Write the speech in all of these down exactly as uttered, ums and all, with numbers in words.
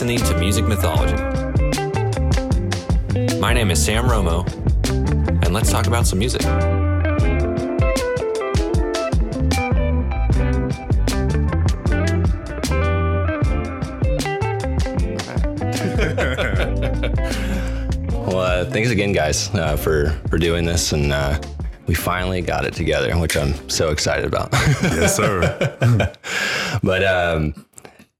listening to Music Mythology. My name is Sam Romo, and let's talk about some music. Well, uh, thanks again, guys, uh, for, for doing this, and uh, we finally got it together, which I'm so excited about. Yes, sir. But um,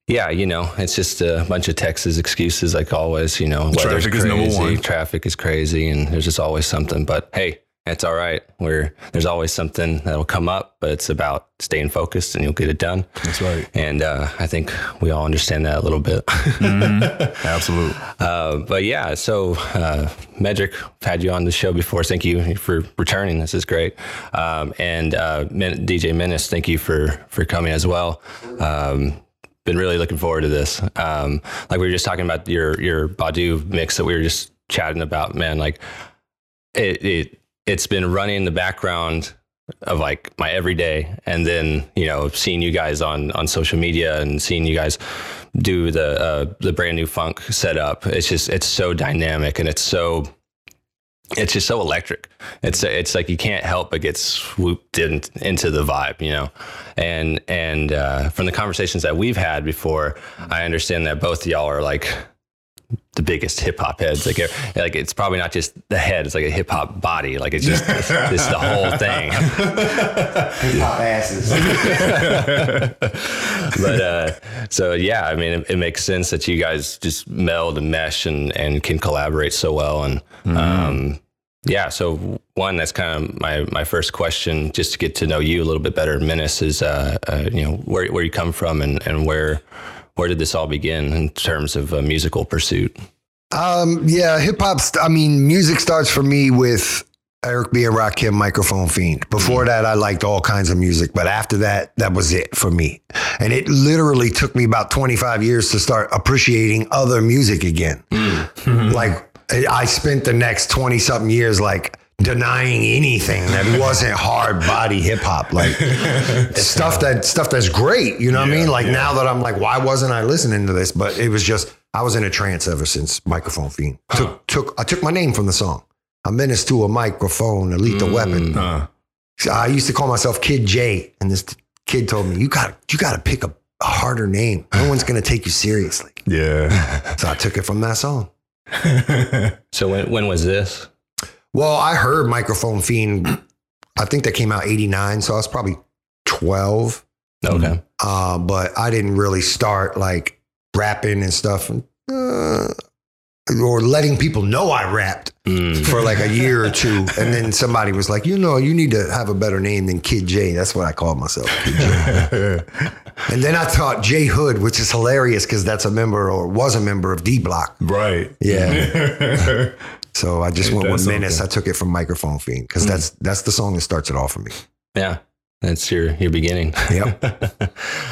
yeah, you know, it's just a bunch of Texas excuses, like always. You know, traffic crazy, is number one. Traffic is crazy, and there's just always something. But hey, it's all right. We're there's always something that'll come up, but it's about staying focused, and you'll get it done. That's right. And uh, I think we all understand that a little bit. Mm-hmm. Absolutely. Uh, but yeah, so uh, Medrick, I've had you on the show before. Thank you for returning. This is great. Um, and uh, Men- D J Menace, thank you for for coming as well. Um, been really looking forward to this. Um, like we were just talking about your your Badu mix that we were just chatting about. Man, like it it it's been running in the background of like my everyday, and then, you know, seeing you guys on, on social media and seeing you guys do the, uh, the brand new funk setup. It's just, it's so dynamic, and it's so, it's just so electric. It's, it's like, you can't help but get swooped in, into the vibe, you know? And, and, uh, from the conversations that we've had before, I understand that both of y'all are like the biggest hip hop heads. Like, like it's probably not just the head. It's like a hip hop body. Like it's just, it's, it's the whole thing. Hip hop asses. But, uh, so yeah, I mean, it, it makes sense that you guys just meld and mesh and, and can collaborate so well. And, mm-hmm. um, yeah. So one, that's kind of my, my first question, just to get to know you a little bit better. Menace is, uh, uh you know, where, where you come from and, and where, Where did this all begin in terms of a musical pursuit? Um, yeah, hip hop. St- I mean, music starts for me with Eric B and Rakim, Microphone Fiend. Before that, I liked all kinds of music, but after that, that was it for me. And it literally took me about twenty-five years to start appreciating other music again. Mm. Like I spent the next twenty something years, like, denying anything that wasn't hard body hip hop, like stuff that stuff that's great, you know yeah, what I mean? Like yeah. Now that I'm like, why wasn't I listening to this? But it was just I was in a trance ever since Microphone Fiend. Took huh. took I took my name from the song. A menace to a microphone, a lethal mm, weapon. Huh. So I used to call myself Kid J, and this t- kid told me, You got you gotta pick a, a harder name. No one's gonna take you seriously. Yeah. So I took it from that song. So when when was this? Well, I heard Microphone Fiend. I think that came out eighty-nine, so I was probably twelve. Okay. Uh, but I didn't really start like rapping and stuff uh, or letting people know I rapped mm. for like a year or two. And then somebody was like, you know, you need to have a better name than Kid J. That's what I called myself, Kid J. And then I taught J Hood, which is hilarious because that's a member or was a member of D-Block. Right. Yeah. So I just it went with Menace. Something. I took it from Microphone Fiend because mm. that's that's the song that starts it all for me. Yeah, that's your your beginning. Yep,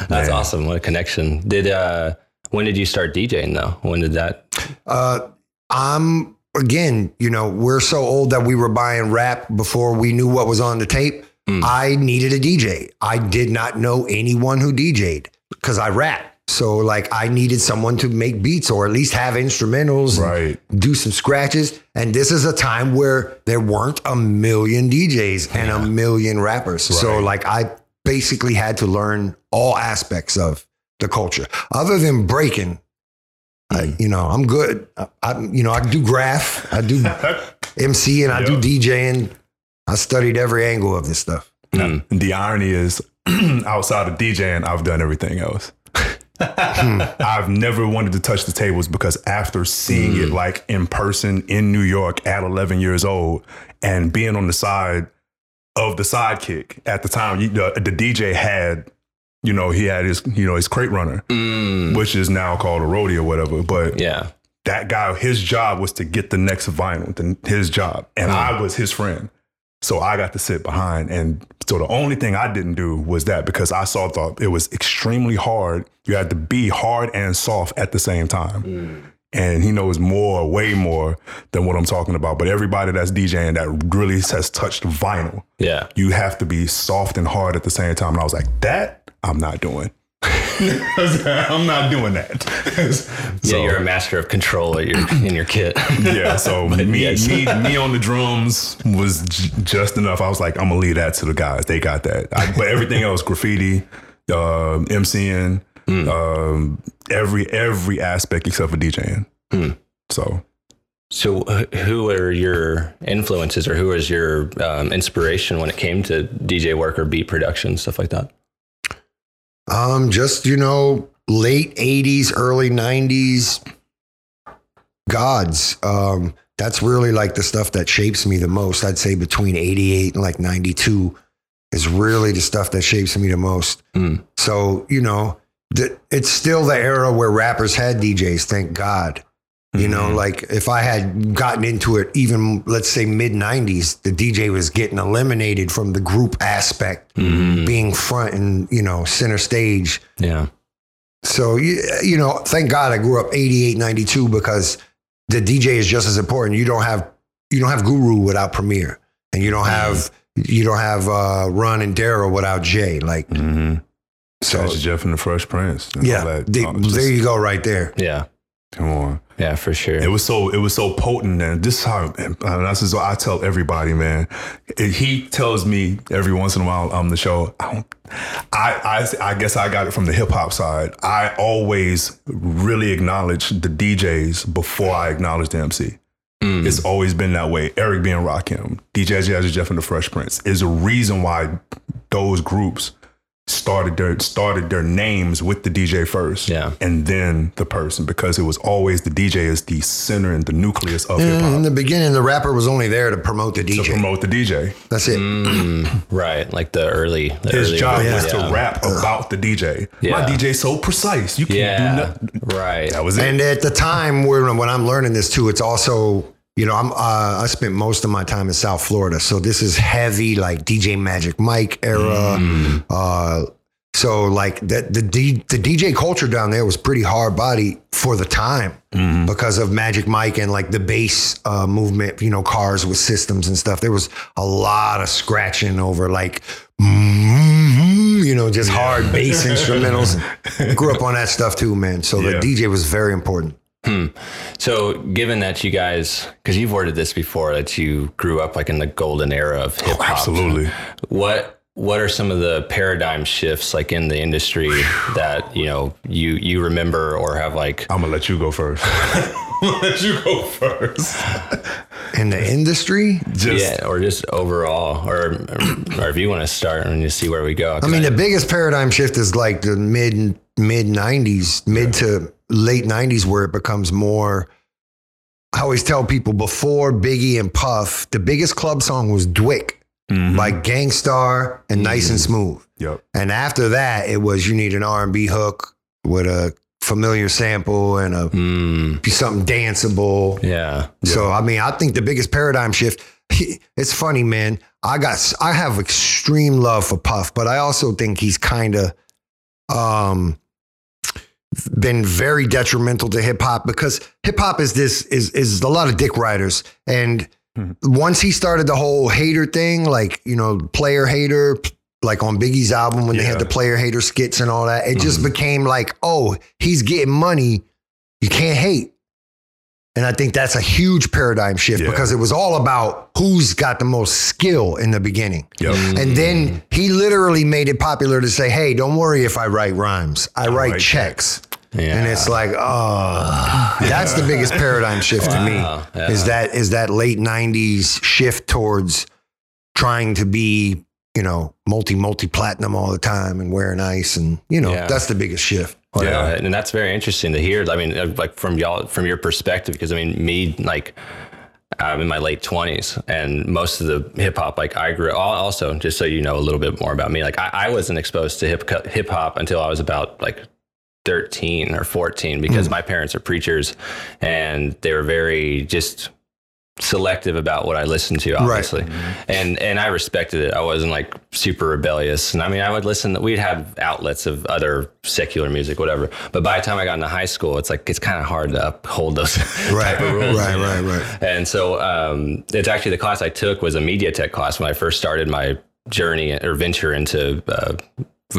that's yeah. awesome. What a connection. Did uh, when did you start DJing though? When did that? Uh, I'm again, you know, we're so old that we were buying rap before we knew what was on the tape. Mm. I needed a D J. I did not know anyone who D J'd because I rapped. So like I needed someone to make beats or at least have instrumentals, right? Do some scratches. And this is a time where there weren't a million D Js and yeah. a million rappers. Right. So like I basically had to learn all aspects of the culture other than breaking. Mm. I, you know, I'm good. I, I, you know, I do graph, I do M C and I yep. do DJing. I studied every angle of this stuff. Mm. Now, the irony is outside of DJing, I've done everything else. Hmm. I've never wanted to touch the tables because after seeing mm. it like in person in New York at eleven years old and being on the side of the sidekick at the time, you, the, the D J had, you know, he had his, you know, his crate runner, mm. which is now called a roadie or whatever. But yeah, that guy, his job was to get the next vinyl, the, his job. And mm. I was his friend. So I got to sit behind. And so the only thing I didn't do was that because I saw thought it was extremely hard. You had to be hard and soft at the same time. Mm. And he knows more, way more than what I'm talking about. But everybody that's DJing that really has touched vinyl. Yeah. You have to be soft and hard at the same time. And I was like, that I'm not doing. I'm not doing that. So, yeah, you're a master of control at your, in your kit. Yeah, so me, yes. me me on the drums was j- just enough. I was like, I'm going to leave that to the guys. They got that. I, but everything else, graffiti, uh, MCing, mm. um, every every aspect except for DJing. Mm. So... So who are your influences or who was your um, inspiration when it came to D J work or beat production, stuff like that? Um, just, you know, late eighties, early nineties gods. Um, that's really like the stuff that shapes me the most. I'd say between eighty-eight and like ninety-two is really the stuff that shapes me the most. Mm. So, you know, th- it's still the era where rappers had D Js, thank God. You know, mm-hmm. like if I had gotten into it, even let's say mid nineties, the D J was getting eliminated from the group aspect, mm-hmm. being front and, you know, center stage. Yeah. So, you, you know, thank God I grew up eighty-eight, ninety-two because the D J is just as important. You don't have you don't have Guru without Premier, and you don't have mm-hmm. you don't have uh, Ron and Darryl without Jay. Like, mm-hmm. so Jazzy Jeff and the Fresh Prince. Yeah. They, oh, just, there you go. Right there. Yeah. Come on. Yeah, for sure. It was so it was so potent, and this is how and this is what I tell everybody, man. He tells me every once in a while on the show, I, don't, I I I guess I got it from the hip hop side. I always really acknowledge the D Js before I acknowledge the M C. Mm. It's always been that way. Eric B and Rakim, D J Jazzy Jeff and the Fresh Prince is a reason why those groups started their started their names with the D J first, yeah, and then the person, because it was always the D J is the center and the nucleus of hip hop. In the beginning, the rapper was only there to promote the D J. To promote the D J. That's it. Mm, right, like the early. The His early job was yeah. to rap about the D J. Yeah. My D J's so precise, you can't yeah. do nothing. Right, that was it. And at the time when when I'm learning this too, it's also. You know, I'm. Uh, I spent most of my time in South Florida, so this is heavy, like D J Magic Mike era. Mm. Uh, so, like that, the D, the D J culture down there was pretty hard body for the time mm. because of Magic Mike and like the bass uh, movement. You know, cars with systems and stuff. There was a lot of scratching over, like, mm-hmm, you know, just hard bass instrumentals. I grew up on that stuff too, man. So yeah. the D J was very important. Hmm. So given that you guys, because you've ordered this before, that you grew up like in the golden era of hip hop. Oh, absolutely. What what are some of the paradigm shifts like in the industry that, you know, you you remember or have like... I'm going to let you go first. I'm going to let you go first. In the industry? Just, yeah, or just overall. Or or if you want to start and you see where we go. I mean, I, the biggest paradigm shift is like the mid mid nineties, mid yeah. to... late nineties where it becomes more, I always tell people before Biggie and Puff, the biggest club song was Dwick mm-hmm. by Gang Starr and mm-hmm. Nice and Smooth. Yep. And after that, it was you need an R and B hook with a familiar sample and a mm. something danceable. Yeah. So, yeah. I mean, I think the biggest paradigm shift, it's funny, man. I got, I have extreme love for Puff, but I also think he's kind of, um, been very detrimental to hip hop because hip hop is this is is a lot of dick riders. And mm-hmm. once he started the whole hater thing, like, you know, player hater, like on Biggie's album when yeah. they had the player hater skits and all that, it mm-hmm. just became like, oh, he's getting money. You can't hate. And I think that's a huge paradigm shift yeah. because it was all about who's got the most skill in the beginning. Yep. And then he literally made it popular to say, hey, don't worry if I write rhymes. I write, write checks. Yeah. And it's like, oh, yeah. that's the biggest paradigm shift wow. to me yeah. is that is that late nineties shift towards trying to be, you know, multi, multi platinum all the time and wearing ice. And, you know, yeah. that's the biggest shift. Wow. Yeah, and that's very interesting to hear. I mean, like from y'all, from your perspective, because I mean, me, like I'm in my late twenties, and most of the hip hop, like I grew up. Also, just so you know a little bit more about me, like I, I wasn't exposed to hip hip hop until I was about like thirteen or fourteen, because mm. my parents are preachers, and they were very just selective about what I listened to, obviously. Right. And and I respected it. I wasn't like super rebellious. And I mean, I would listen, we'd have outlets of other secular music, whatever. But by the time I got into high school, it's like, it's kind of hard to uphold those right, type of rules. Right, right, right. And so um, it's actually the class I took was a media tech class when I first started my journey or venture into uh,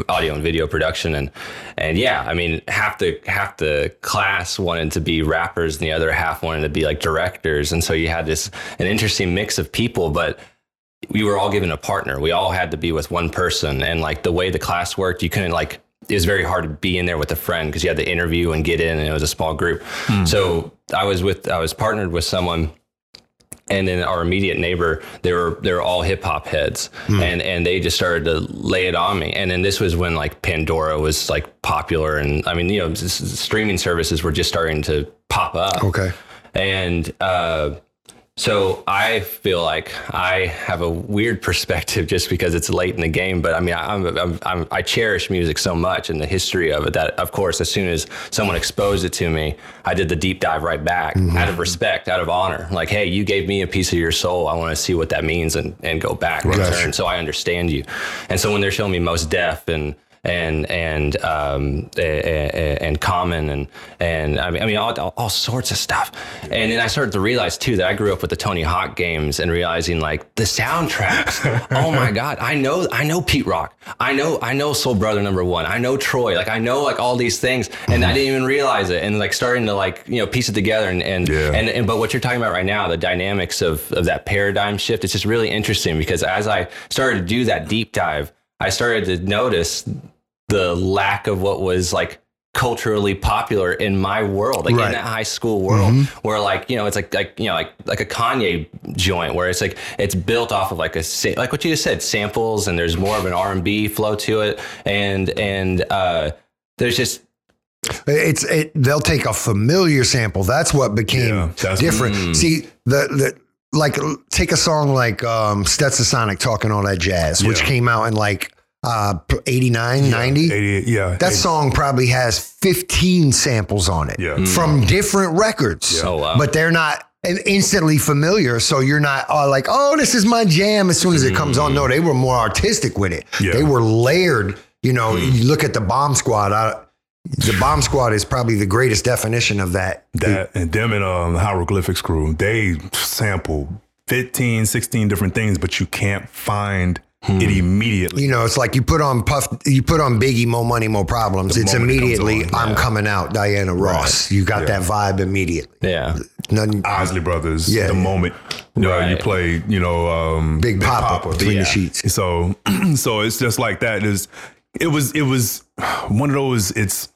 audio and video production. And, and yeah, I mean, half the, half the class wanted to be rappers and the other half wanted to be like directors. And so you had this, an interesting mix of people, but we were all given a partner. We all had to be with one person. And like the way the class worked, you couldn't like, it was very hard to be in there with a friend because you had to interview and get in, and it was a small group. Mm. So I was with, I was partnered with someone, and then our immediate neighbor, they were, they were all hip hop heads, mm. and, and they just started to lay it on me. And then this was when like Pandora was like popular. And I mean, you know, streaming services were just starting to pop up. Okay. And, uh, so I feel like I have a weird perspective just because it's late in the game. But I mean, I'm, I'm, I'm, I cherish music so much and the history of it that, of course, as soon as someone exposed it to me, I did the deep dive right back mm-hmm. out of respect, out of honor. Like, hey, you gave me a piece of your soul. I want to see what that means and, and go back right. and turn, so I understand you. And so when they're showing me Mos Def and and and um and, and Common and and I mean I mean all, all sorts of stuff, and then I started to realize too that I grew up with the Tony Hawk games and realizing like the soundtracks. Oh my God, I know I know Pete Rock, I know I know Soul Brother Number One, I know Troy, like I know like all these things, and I didn't even realize it, and like starting to like you know piece it together and and yeah. and, and but what you're talking about right now, the dynamics of of that paradigm shift, it's just really interesting because as I started to do that deep dive, I started to notice the lack of what was like culturally popular in my world, like right. in that high school world mm-hmm. where like, you know, it's like, like, you know, like, like a Kanye joint where it's like, it's built off of like a, like what you just said, samples, and there's more of an R and B flow to it. And, and, uh, there's just, it's, it, they'll take a familiar sample. That's what became yeah, that's different. Mm. See the, the, like take a song like, um, Stetsasonic Talking All That Jazz, yeah. which came out in like, Uh, eighty-nine, yeah, ninety. eighty, yeah. That eighty. Song probably has fifteen samples on it yeah. mm. from different records, yeah. oh, wow. but they're not instantly familiar. So you're not uh, like, oh, this is my jam as soon as it comes mm. on. No, they were more artistic with it. Yeah. They were layered. You know, mm. you look at the Bomb Squad. I, the Bomb Squad is probably the greatest definition of that. That it, and them and um, Hieroglyphics crew, they sample fifteen, sixteen different things, but you can't find it immediately. You know, it's like you put on Puff, you put on Biggie, More Money, More Problems. The it's immediately, it on, I'm yeah. coming out, Diana Ross. Right. You got yeah. that vibe immediately. Yeah. None, Isley Brothers, yeah. the moment you, right. know, you play, you know, um, Big, Big Papa, Papa. Between yeah. the Sheets. So, so it's just like that. It was, it was, it was one of those, it's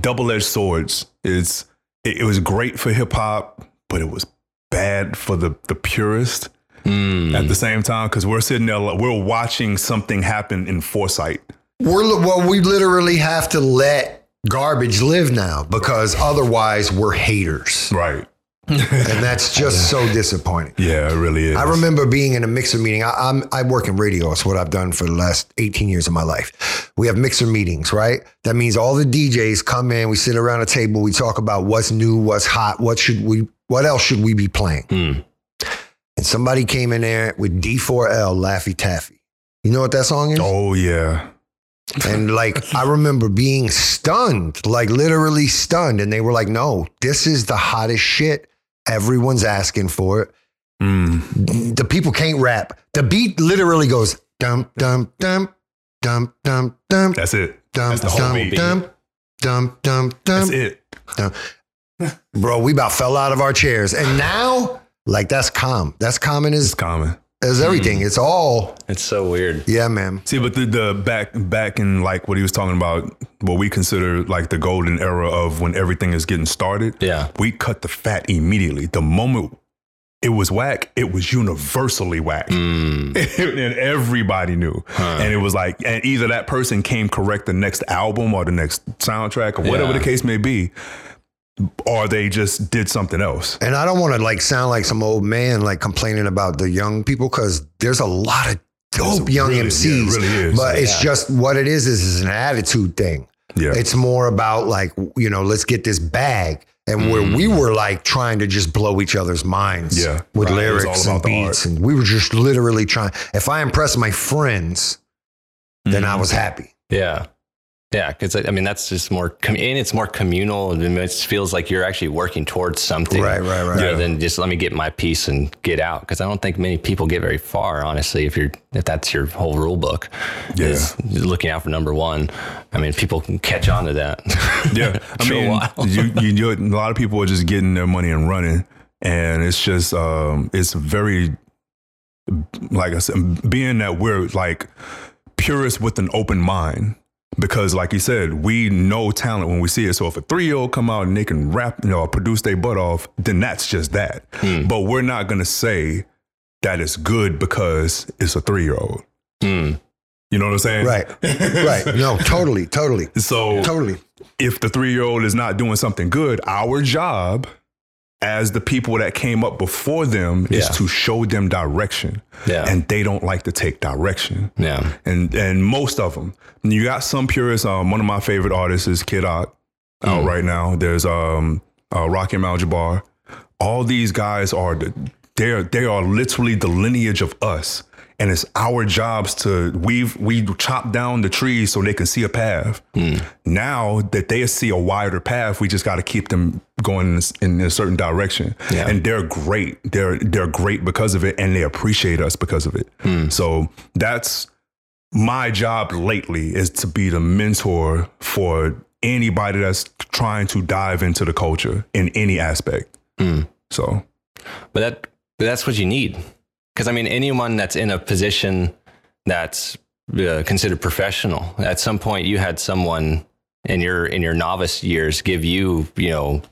double-edged swords. It's, it, it was great for hip hop, but it was bad for the, the purist. Mm. At the same time, because we're sitting there, we're watching something happen in foresight. We're well, we literally have to let garbage live now because otherwise we're haters, right? And that's just so disappointing. Yeah, it really is. I remember being in a mixer meeting. I, I'm I work in radio. It's what I've done for the last eighteen years of my life. We have mixer meetings, right? That means all the D Js come in. We sit around a table. We talk about what's new, what's hot, what should we, what else should we be playing. Mm. And somebody came in there with D four L, Laffy Taffy. You know what that song is? Oh, yeah. And like, I remember being stunned, like literally stunned. And they were like, no, this is the hottest shit. Everyone's asking for it. Mm. The people can't rap. The beat literally goes, dum, dum, dum, dum, dum, dum. That's it. Dum, That's the whole dum, beat. Dum, dum, dum, dum. That's it. Dum. Bro, we about fell out of our chairs. And now... Like that's calm. That's common as it's common as everything. Mm. It's all. It's so weird. Yeah, man. See, but the, the back back in like what he was talking about, what we consider like the golden era of when everything is getting started. Yeah, we cut the fat immediately. The moment it was whack, it was universally whack, mm. and everybody knew. Huh. And it was like, and either that person came correct the next album or the next soundtrack or whatever yeah. the case may be. Or they just did something else. And I don't want to like sound like some old man like complaining about the young people because there's a lot of dope young really, M Cs. Yeah, it really is. But yeah. it's just what it is, is is an attitude thing. Yeah. It's more about like, you know, let's get this bag. And mm. where we were like trying to just blow each other's minds yeah. with right. lyrics and beats. And we were just literally trying. If I impressed my friends, mm. then I was happy. Yeah. Yeah, because I mean that's just more, com- and it's more communal, and it feels like you're actually working towards something, right, right, right. Rather than just let me get my piece and get out. Because I don't think many people get very far, honestly. If you're, if that's your whole rule book, yeah, is looking out for number one. I mean, people can catch on to that. Yeah, I mean, a you, you, a lot of people are just getting their money and running, and it's just, um, it's very, like I said, being that we're like purists with an open mind. Because like you said, we know talent when we see it. So if a three-year-old come out and they can rap, you know, produce their butt off, then that's just that. Mm. But we're not going to say that it's good because it's a three-year-old. Mm. You know what I'm saying? Right, right. No, totally, totally. So totally. If the three-year-old is not doing something good, our job as the people that came up before them yeah. is to show them direction. Yeah. And they don't like to take direction. Yeah. And and most of them. You got some purists. Um, one of my favorite artists is Kid Ock mm. out right now. There's um uh, Rakim Al-Jabbar. All these guys are the, they are they are literally the lineage of us. And it's our jobs to we've we chop down the trees so they can see a path. Mm. Now that they see a wider path, we just got to keep them going in a certain direction. Yeah. And they're great. They're they're great because of it, and they appreciate us because of it. Mm. So that's my job lately, is to be the mentor for anybody that's trying to dive into the culture in any aspect. Mm. So, but that that's what you need. Because, I mean, anyone that's in a position that's uh, considered professional, at some point you had someone in your in your novice years give you, you know,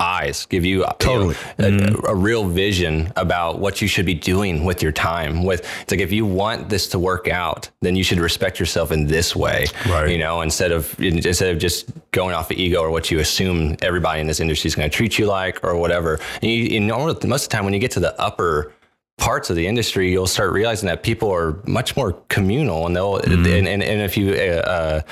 eyes, give you, totally. you know, mm-hmm. a, a real vision about what you should be doing with your time. With It's like, if you want this to work out, then you should respect yourself in this way, right. you know, instead of instead of just going off of ego or what you assume everybody in this industry is going to treat you like or whatever. And you, you know, most of the time when you get to the upper parts of the industry, you'll start realizing that people are much more communal, and they'll mm-hmm. and, and and if you uh,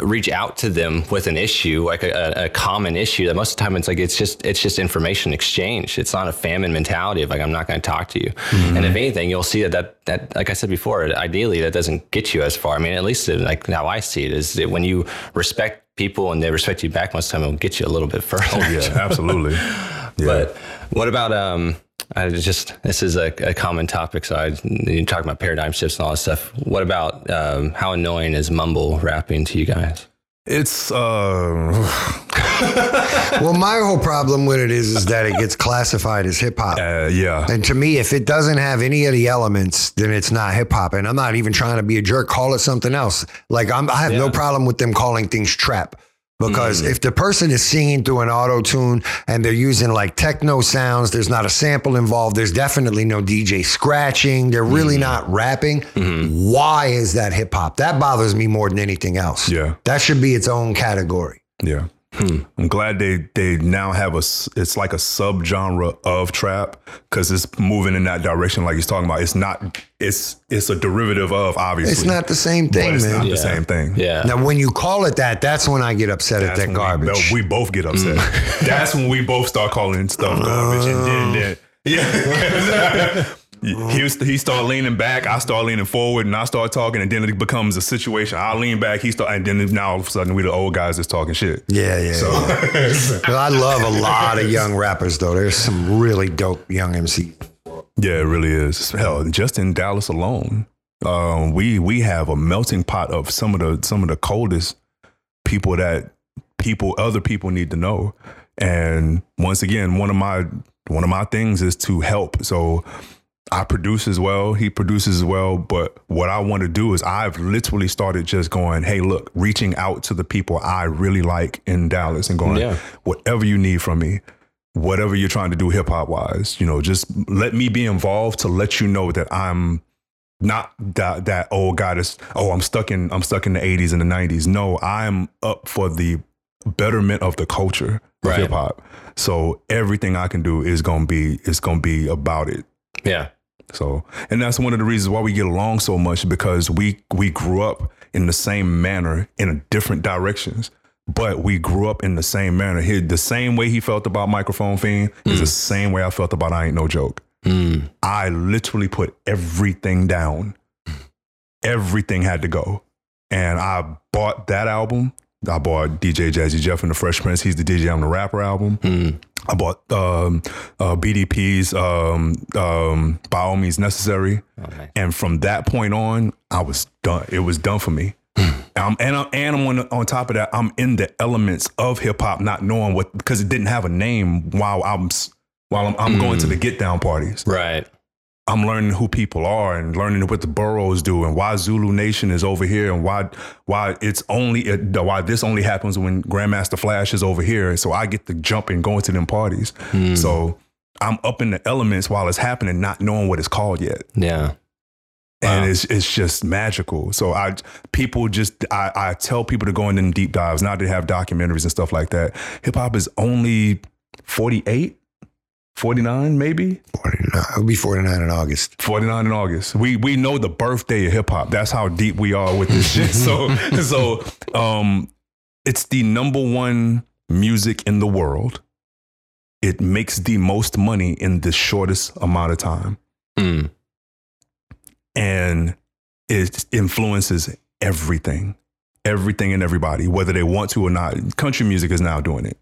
reach out to them with an issue, like a, a common issue, that most of the time it's like it's just it's just information exchange. It's not a famine mentality of like, I'm not going to talk to you. Mm-hmm. And if anything, you'll see that, that that like I said before, ideally that doesn't get you as far. I mean, at least like how I see it is that when you respect people and they respect you back, most of the time it'll get you a little bit further. Oh yeah, absolutely. Yeah. But what about um? I just, this is a, a common topic. So I, you talk about paradigm shifts and all that stuff. What about, um, how annoying is mumble rapping to you guys? It's, uh, well, my whole problem with it is, is that it gets classified as hip hop. Uh, yeah. And to me, if it doesn't have any of the elements, then it's not hip hop. And I'm not even trying to be a jerk. Call it something else. Like I'm, I have yeah. no problem with them calling things trap. Because mm. if the person is singing through an auto tune and they're using like techno sounds, there's not a sample involved. There's definitely no D J scratching. They're really mm. not rapping. Mm. Why is that hip hop? That bothers me more than anything else. Yeah. That should be its own category. Yeah. Hmm. I'm glad they, they now have a, it's like a subgenre of trap, because it's moving in that direction like he's talking about. It's not, it's it's a derivative of, obviously. It's not the same thing, but it's man. It's not yeah. the same thing. Yeah. Now, when you call it that, that's when I get upset that's at that garbage. We, we both get upset. Mm. That's when we both start calling stuff garbage. And then, then yeah. He was, he started leaning back, I start leaning forward, and I start talking, and then it becomes a situation. I lean back, he start, and then now all of a sudden we the old guys that's talking shit. Yeah, yeah. So yeah. I love a lot of young rappers though. There's some really dope young M Cs. Yeah, it really is. Hell, just in Dallas alone, um, we we have a melting pot of some of the some of the coldest people that people other people need to know. And once again, one of my one of my things is to help. So. I produce as well. He produces as well. But what I want to do is I've literally started just going, hey, look, reaching out to the people I really like in Dallas and going, yeah. whatever you need from me, whatever you're trying to do hip hop wise, you know, just let me be involved to let you know that I'm not that, that old guy that's, oh, I'm stuck in, I'm stuck in the eighties and the nineties. No, I'm up for the betterment of the culture of right. hip hop. So everything I can do is going to be, it's going to be about it. Yeah. So, and that's one of the reasons why we get along so much, because we we grew up in the same manner in a different directions, but we grew up in the same manner. He, the same way he felt about Microphone Fiend mm. is the same way I felt about I Ain't No Joke. Mm. I literally put everything down. Everything had to go. And I bought that album. I bought D J Jazzy Jeff and the Fresh Prince. He's the D J on the Rapper album. Mm. I bought um, uh, B D P's um, um, By All Means Necessary. Okay. And from that point on, I was done. It was done for me. I'm, and I'm, and I'm on, on top of that, I'm in the elements of hip hop, not knowing what, because it didn't have a name while I'm while I'm, I'm mm. going to the get down parties. Right. I'm learning who people are and learning what the boroughs do and why Zulu Nation is over here and why why it's only why this only happens when Grandmaster Flash is over here. So I get to jump and go into them parties. Mm. So I'm up in the elements while it's happening, not knowing what it's called yet. Yeah. And wow. it's it's just magical. So I people just I, I tell people to go in them deep dives. Now they have documentaries and stuff like that. Hip hop is only forty-eight, forty-nine, maybe forty-nine. It'll be forty-nine in August. forty-nine in August. We we know the birthday of hip hop. That's how deep we are with this shit. So so um, it's the number one music in the world. It makes the most money in the shortest amount of time. Mm. And it influences everything, everything and everybody, whether they want to or not. Country music is now doing it.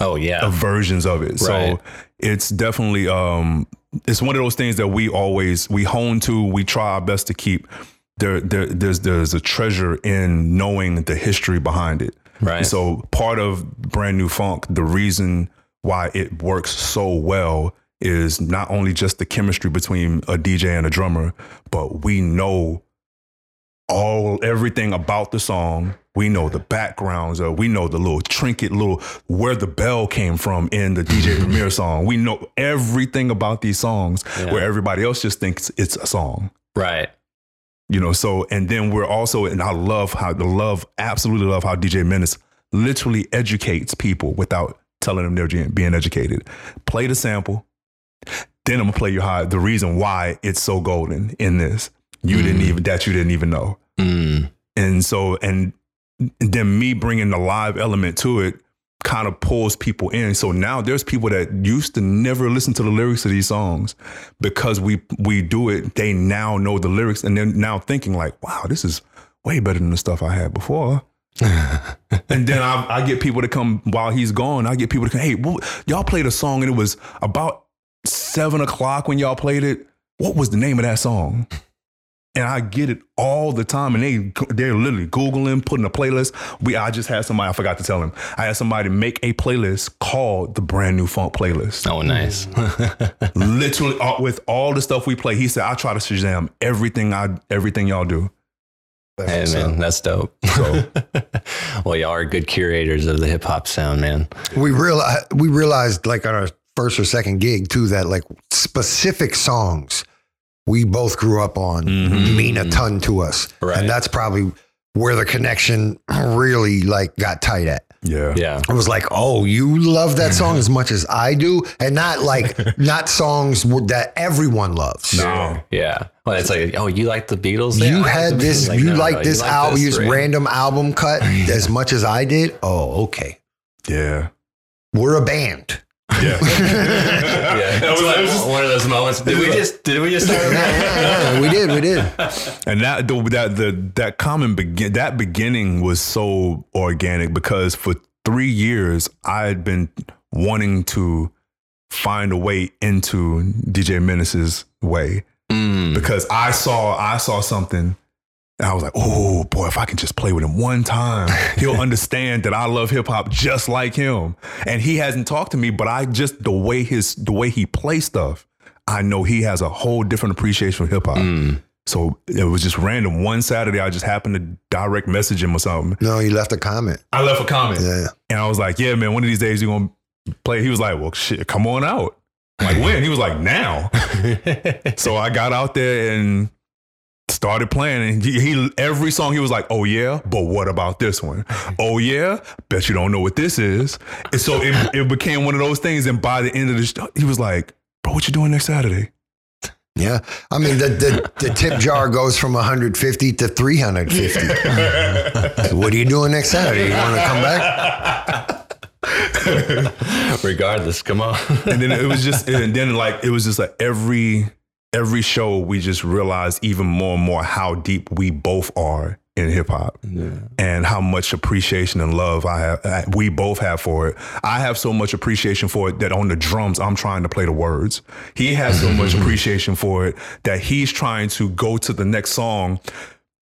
Oh, yeah. Uh, versions of it. Right. So it's definitely um, it's one of those things that we always we hone to. We try our best to keep there. there there's there's a treasure in knowing the history behind it. Right. And so part of Brand New Funk, the reason why it works so well is not only just the chemistry between a D J and a drummer, but we know all everything about the song. We know the backgrounds. Uh, we know the little trinket, little where the bell came from in the D J Premier song. We know everything about these songs yeah. where everybody else just thinks it's a song. Right. You know, so and then we're also and I love how the love absolutely love how D J Menace literally educates people without telling them they're being educated. Play the sample. Then I'm gonna play you how the reason why it's so golden in this you mm. didn't even that you didn't even know, mm. and so and then me bringing the live element to it kind of pulls people in. So now there's people that used to never listen to the lyrics of these songs because we we do it. They now know the lyrics and they're now thinking like, wow, this is way better than the stuff I had before. And then I, I get people to come while he's gone. I get people to come. Hey, well, y'all played a song and it was about seven o'clock when y'all played it. What was the name of that song? And I get it all the time. And they, they're literally Googling, putting a playlist. We, I just had somebody, I forgot to tell him. I had somebody make a playlist called the Brand New Funk Playlist. Oh, nice. Literally all, with all the stuff we play. He said, I try to Shazam everything I, everything y'all do. That's hey, man, sound. That's dope. So. Well, y'all are good curators of the hip hop sound, man. We realized, we realized like on our first or second gig too, that like specific songs we both grew up on mm-hmm. mean a ton to us. Right. And that's probably where the connection really like got tight at. Yeah. Yeah. It was like, oh, you love that song as much as I do. And not like, not songs that everyone loves. No. Yeah. Well, it's like, oh, you like the Beatles? You had this, you like this album, this random album cut as much as I did. Oh, okay. Yeah. We're a band. Yeah, yeah. That was like just, one of those moments. Did we just? Did we just? Start yeah, yeah, yeah. We did. We did. And that the, that the that common begin that beginning was so organic because for three years I had been wanting to find a way into D J Menace's way mm. because I saw I saw something. And I was like, oh, boy, if I can just play with him one time, he'll understand that I love hip hop just like him. And he hasn't talked to me, but I just the way his the way he plays stuff, I know he has a whole different appreciation for hip hop. Mm. So it was just random. One Saturday, I just happened to direct message him or something. No, you left a comment. I left a comment. Yeah. And I was like, yeah, man, one of these days you're going to play. He was like, well, shit, come on out. I'm like, when? He was like, now. So I got out there and started playing and he, he every song he was like, oh yeah, but what about this one? Oh yeah, bet you don't know what this is. And so it, it became one of those things. And by the end of the show, he was like, bro, what you doing next Saturday? Yeah, I mean the the, the tip jar goes from one hundred fifty to three hundred fifty. Like, what are you doing next Saturday? You want to come back? Regardless, come on. And then it was just, and then like it was just like every. Every show, we just realize even more and more how deep we both are in hip hop, yeah. and how much appreciation and love I have, I, we both have for it. I have so much appreciation for it that on the drums, I'm trying to play the words. He has so much appreciation for it that he's trying to go to the next song,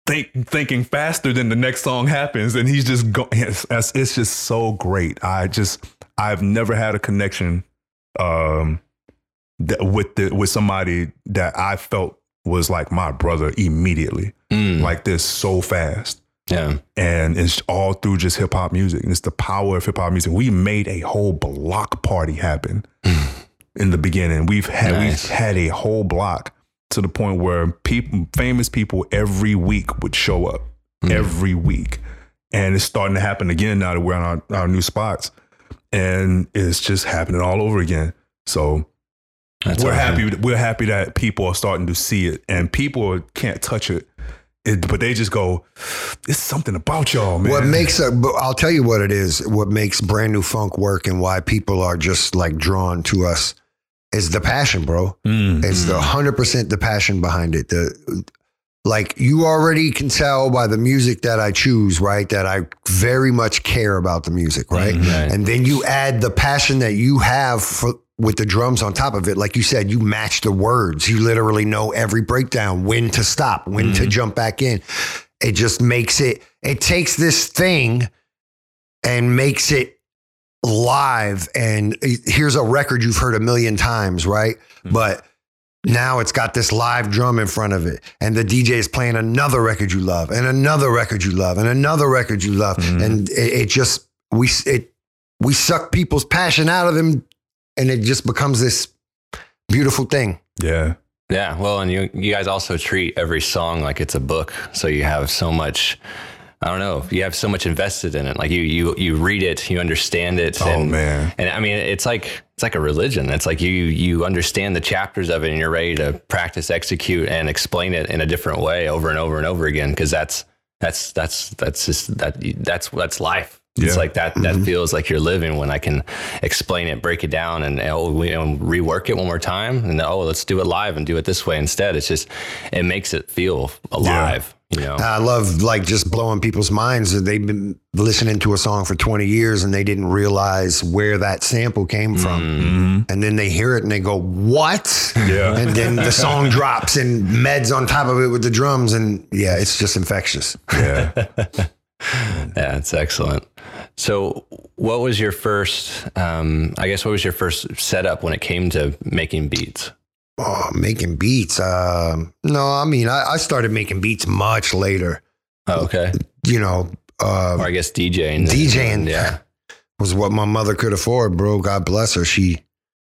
think, thinking faster than the next song happens. And he's just going, it's, it's just so great. I just, I've never had a connection um, th- with the, with somebody that I felt was like my brother immediately, mm. like this so fast. Yeah. And it's all through just hip hop music. And it's the power of hip hop music. We made a whole block party happen in the beginning. We've had, nice. we've had a whole block to the point where people, famous people every week would show up mm. every week. And it's starting to happen again now that we're on our, our new spots, and it's just happening all over again. So That's we're happy. Right. We're happy that people are starting to see it, and people can't touch it, it but they just go, "It's something about y'all, man." What makes a, I'll tell you what it is. What makes Brand New Funk work and why people are just like drawn to us is the passion, bro. Mm-hmm. It's the one hundred percent the passion behind it. The like you already can tell by the music that I choose, right? That I very much care about the music, right? Mm-hmm. And then you add the passion that you have for. With the drums on top of it, like you said, you match the words. You literally know every breakdown, when to stop, when mm-hmm. to jump back in. It just makes it, it takes this thing and makes it live. And here's a record you've heard a million times, right? Mm-hmm. But now it's got this live drum in front of it. And the D J is playing another record you love and another record you love and another record you love. Mm-hmm. And it, it just, we, it, we suck people's passion out of them. And it just becomes this beautiful thing. Yeah. Yeah. Well, and you you guys also treat every song like it's a book. So you have so much, I don't know, you have so much invested in it. Like you you you read it, you understand it. Oh, and, man. And I mean, it's like it's like a religion. It's like you you understand the chapters of it and you're ready to practice, execute, and explain it in a different way over and over and over again. Because that's that's that's that's just that that's that's life. Yeah. It's like that, that mm-hmm. feels like you're living when I can explain it, break it down and, oh, we and rework it one more time. And oh, let's do it live and do it this way instead. It's just, it makes it feel alive. Yeah. You know, I love like just blowing people's minds that they've been listening to a song for twenty years and they didn't realize where that sample came from. Mm-hmm. And then they hear it and they go, what? Yeah. And then the song drops and Meds on top of it with the drums. And yeah, it's just infectious. Yeah. Yeah, it's excellent. So what was your first, um, I guess, what was your first setup when it came to making beats? Oh, making beats. Um, no, I mean, I, I started making beats much later. Oh, okay. You know. Uh, or I guess DJing. DJing yeah. was what my mother could afford, bro. God bless her. She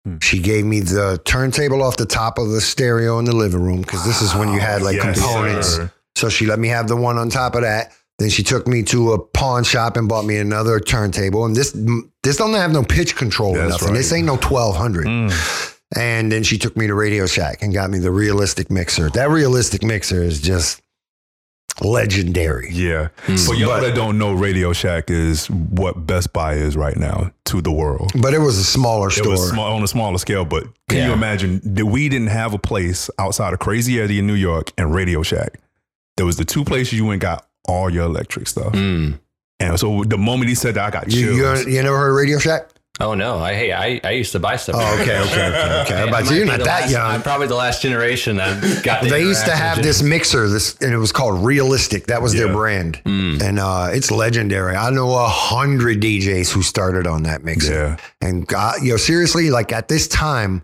hmm. she gave me the turntable off the top of the stereo in the living room because this is when you had like yes, components. Sir. So she let me have the one on top of that. Then she took me to a pawn shop and bought me another turntable. And this this don't have no pitch control or nothing. Right. This ain't no twelve hundred. Mm. And then she took me to Radio Shack and got me the realistic mixer. That realistic mixer is just legendary. Yeah. Mm. For y'all that don't know, Radio Shack is what Best Buy is right now to the world. But it was a smaller store. It was small, on a smaller scale. But can yeah. you imagine that we didn't have a place outside of Crazy Eddie in New York and Radio Shack? There was the two places you went and got all your electric stuff. Mm. And so the moment he said that, I got chills. You, you never heard of Radio Shack? Oh, no. I, hey, I, I used to buy stuff. Oh, okay, okay, okay, okay. How about you? You're not that last, young. I'm probably the last generation that got the They used to have this mixer, this, and it was called Realistic. That was yeah. their brand. Mm. And uh, it's legendary. I know a hundred D Js who started on that mixer. Yeah. And God, you know, seriously, like at this time,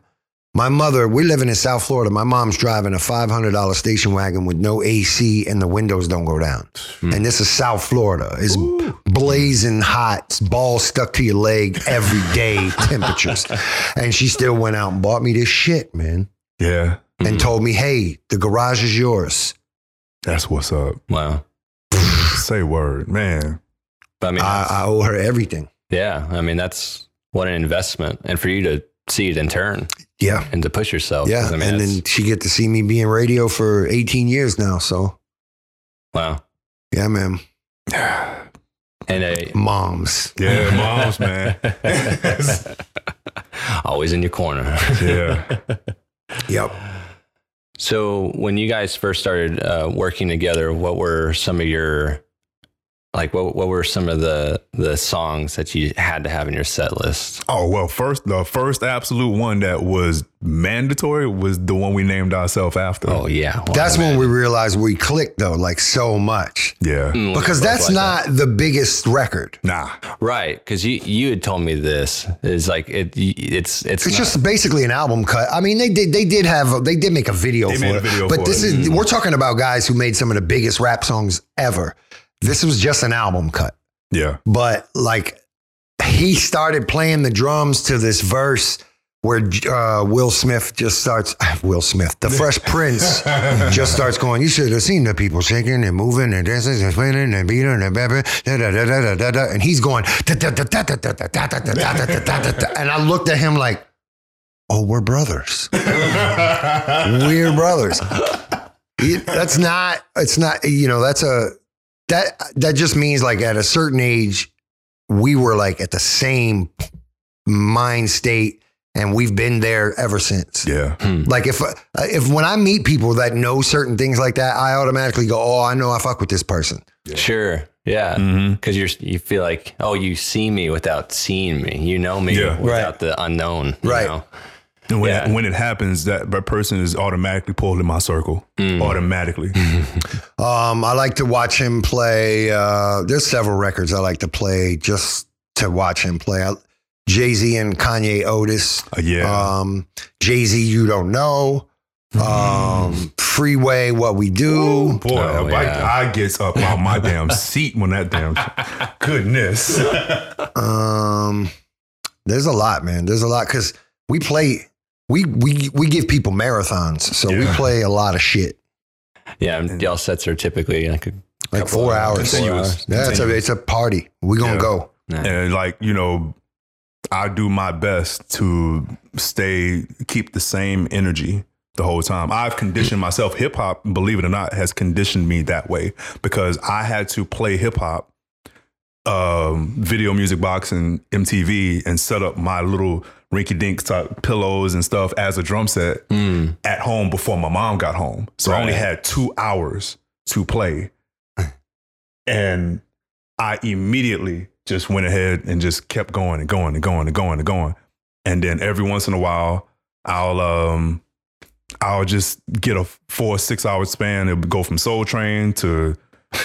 my mother, we're living in South Florida. My mom's driving a five hundred dollars station wagon with no A C and the windows don't go down. Mm. And this is South Florida. It's Ooh. blazing hot, balls stuck to your leg every day temperatures. And she still went out and bought me this shit, man. Yeah. And mm. told me, hey, the garage is yours. That's what's up. Wow. Say word, man. I mean, I, I owe her everything. Yeah. I mean, that's what an investment. And for you to see it in turn. Yeah. And to push yourself. Yeah. I mean, and then she get to see me be in radio for eighteen years now. So. Wow. Yeah, man. And uh, moms. Yeah, moms, man. Always in your corner. Yeah. Yep. So when you guys first started uh, working together, what were some of your, like, what what were some of the the songs that you had to have in your set list? Oh, well, first, the first absolute one that was mandatory was the one we named ourselves after. Oh, yeah. Well, that's man. when we realized we clicked, though, like so much. Yeah. Mm, because that's like not that. the biggest record. Nah. Right. Because you, you had told me this. It's like, it, it's it's It's not. just basically an album cut. I mean, they did they did have, a, they did make a video they for made it. A video but for this it. is, mm. we're talking about guys who made some of the biggest rap songs ever. This was just an album cut. Yeah. But like he started playing the drums to this verse where uh, Will Smith just starts, Will Smith, the Fresh Prince just starts going, you should have seen the people shaking and moving and dancing and spinning and beating and babbling, da da da da da da. And he's going, da da da da da da da da da da da da. And I looked at him like, oh, we're brothers. We're brothers. That's not, it's not, you know, that's a, That that just means like at a certain age, we were like at the same mind state, and we've been there ever since. Yeah. Hmm. Like if if when I meet people that know certain things like that, I automatically go, oh, I know I fuck with this person. Yeah. Sure. Yeah. Because mm-hmm. you're you feel like, oh, you see me without seeing me. You know me yeah. without right. the unknown. You right. know? And when, yeah. it, when it happens, that person is automatically pulled in my circle, mm. automatically. um, I like to watch him play. Uh, there's several records I like to play just to watch him play. I, Jay-Z and Kanye Otis. Uh, yeah. Um, Jay-Z, You Don't Know. Um, Freeway, What We Do. Ooh, boy, oh, yeah. I, I gets up on my damn seat when that damn... Goodness. um, There's a lot, man. There's a lot because we play... We we we give people marathons, so yeah. we play a lot of shit. Yeah, and y'all sets are typically like a like four hours. Four hours. Yeah, it's a, it's a party. We gonna yeah. go. Nah. And like, you know, I do my best to stay, keep the same energy the whole time. I've conditioned myself. Hip hop, believe it or not, has conditioned me that way because I had to play hip hop, um, video music box and M T V and set up my little rinky dink type pillows and stuff as a drum set mm. at home before my mom got home. So right. I only had two hours to play. And I immediately just went ahead and just kept going and going and going and going and going. And then every once in a while, I'll um, I'll just get a four or six hour span. It'll go from Soul Train to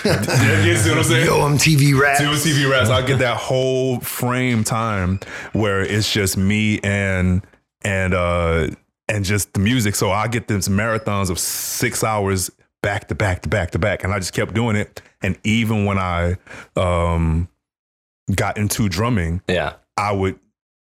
yeah, you see what I'm saying? Yo, M T V Raps. M T V Raps. I get that whole frame time where it's just me and and uh, and just the music. So I get these marathons of six hours back to back to back to back, and I just kept doing it. And even when I um, got into drumming, yeah, I would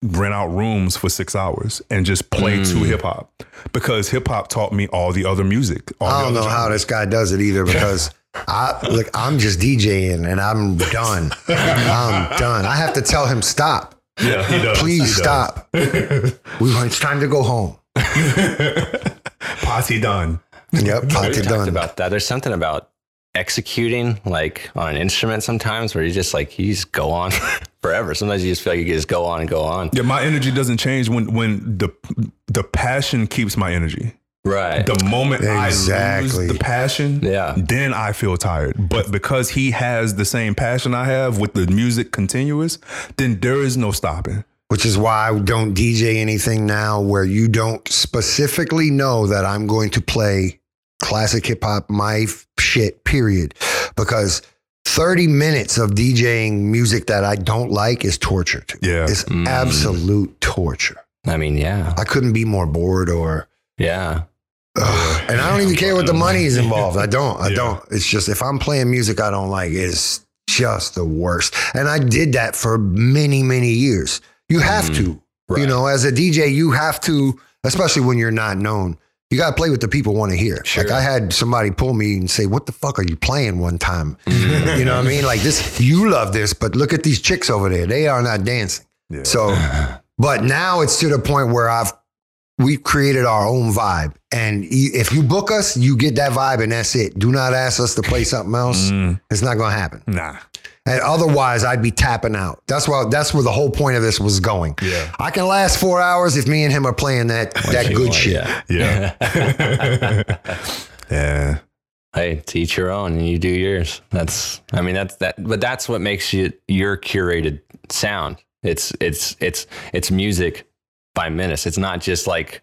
rent out rooms for six hours and just play mm. to hip hop because hip hop taught me all the other music. All I don't know genres. How this guy does it either because. I look, I'm just DJing and I'm done. I'm done. I have to tell him, stop. Yeah, he does. Please he stop. Does. we It's time to go home. Party done. Yep, party done. Talked about that. There's something about executing like on an instrument sometimes where you just like, you just go on forever. Sometimes you just feel like you just go on and go on. Yeah, my energy doesn't change when, when the the passion keeps my energy. Right. The moment exactly. I lose the passion, yeah. then I feel tired. But because he has the same passion I have with the music continuous, then there is no stopping. Which is why I don't D J anything now where you don't specifically know that I'm going to play classic hip hop, my shit, period. Because thirty minutes of DJing music that I don't like is tortured. Yeah. It's mm. absolute torture. I mean, yeah. I couldn't be more bored or... Yeah. Ugh. And I don't even care what the money is involved. I don't. I yeah. don't. It's just if I'm playing music I don't like, it's just the worst. And I did that for many, many years. You have mm, to. Right. You know, as a D J, you have to, especially when you're not known, you got to play what the people want to hear. Sure. Like I had somebody pull me and say, what the fuck are you playing one time? Mm. You know what I mean? Like this, you love this, but look at these chicks over there. They are not dancing. Yeah. So, but now it's to the point where I've we've created our own vibe. And if you book us, you get that vibe and that's it. Do not ask us to play something else. Mm. It's not going to happen. Nah. And otherwise, I'd be tapping out. That's why. That's where the whole point of this was going. Yeah. I can last four hours if me and him are playing that that good like, shit. Yeah. Yeah. Yeah. Hey, to each your own, and you do yours. That's. I mean, that's that. But that's what makes you your curated sound. It's it's it's it's music by Menace. It's not just like.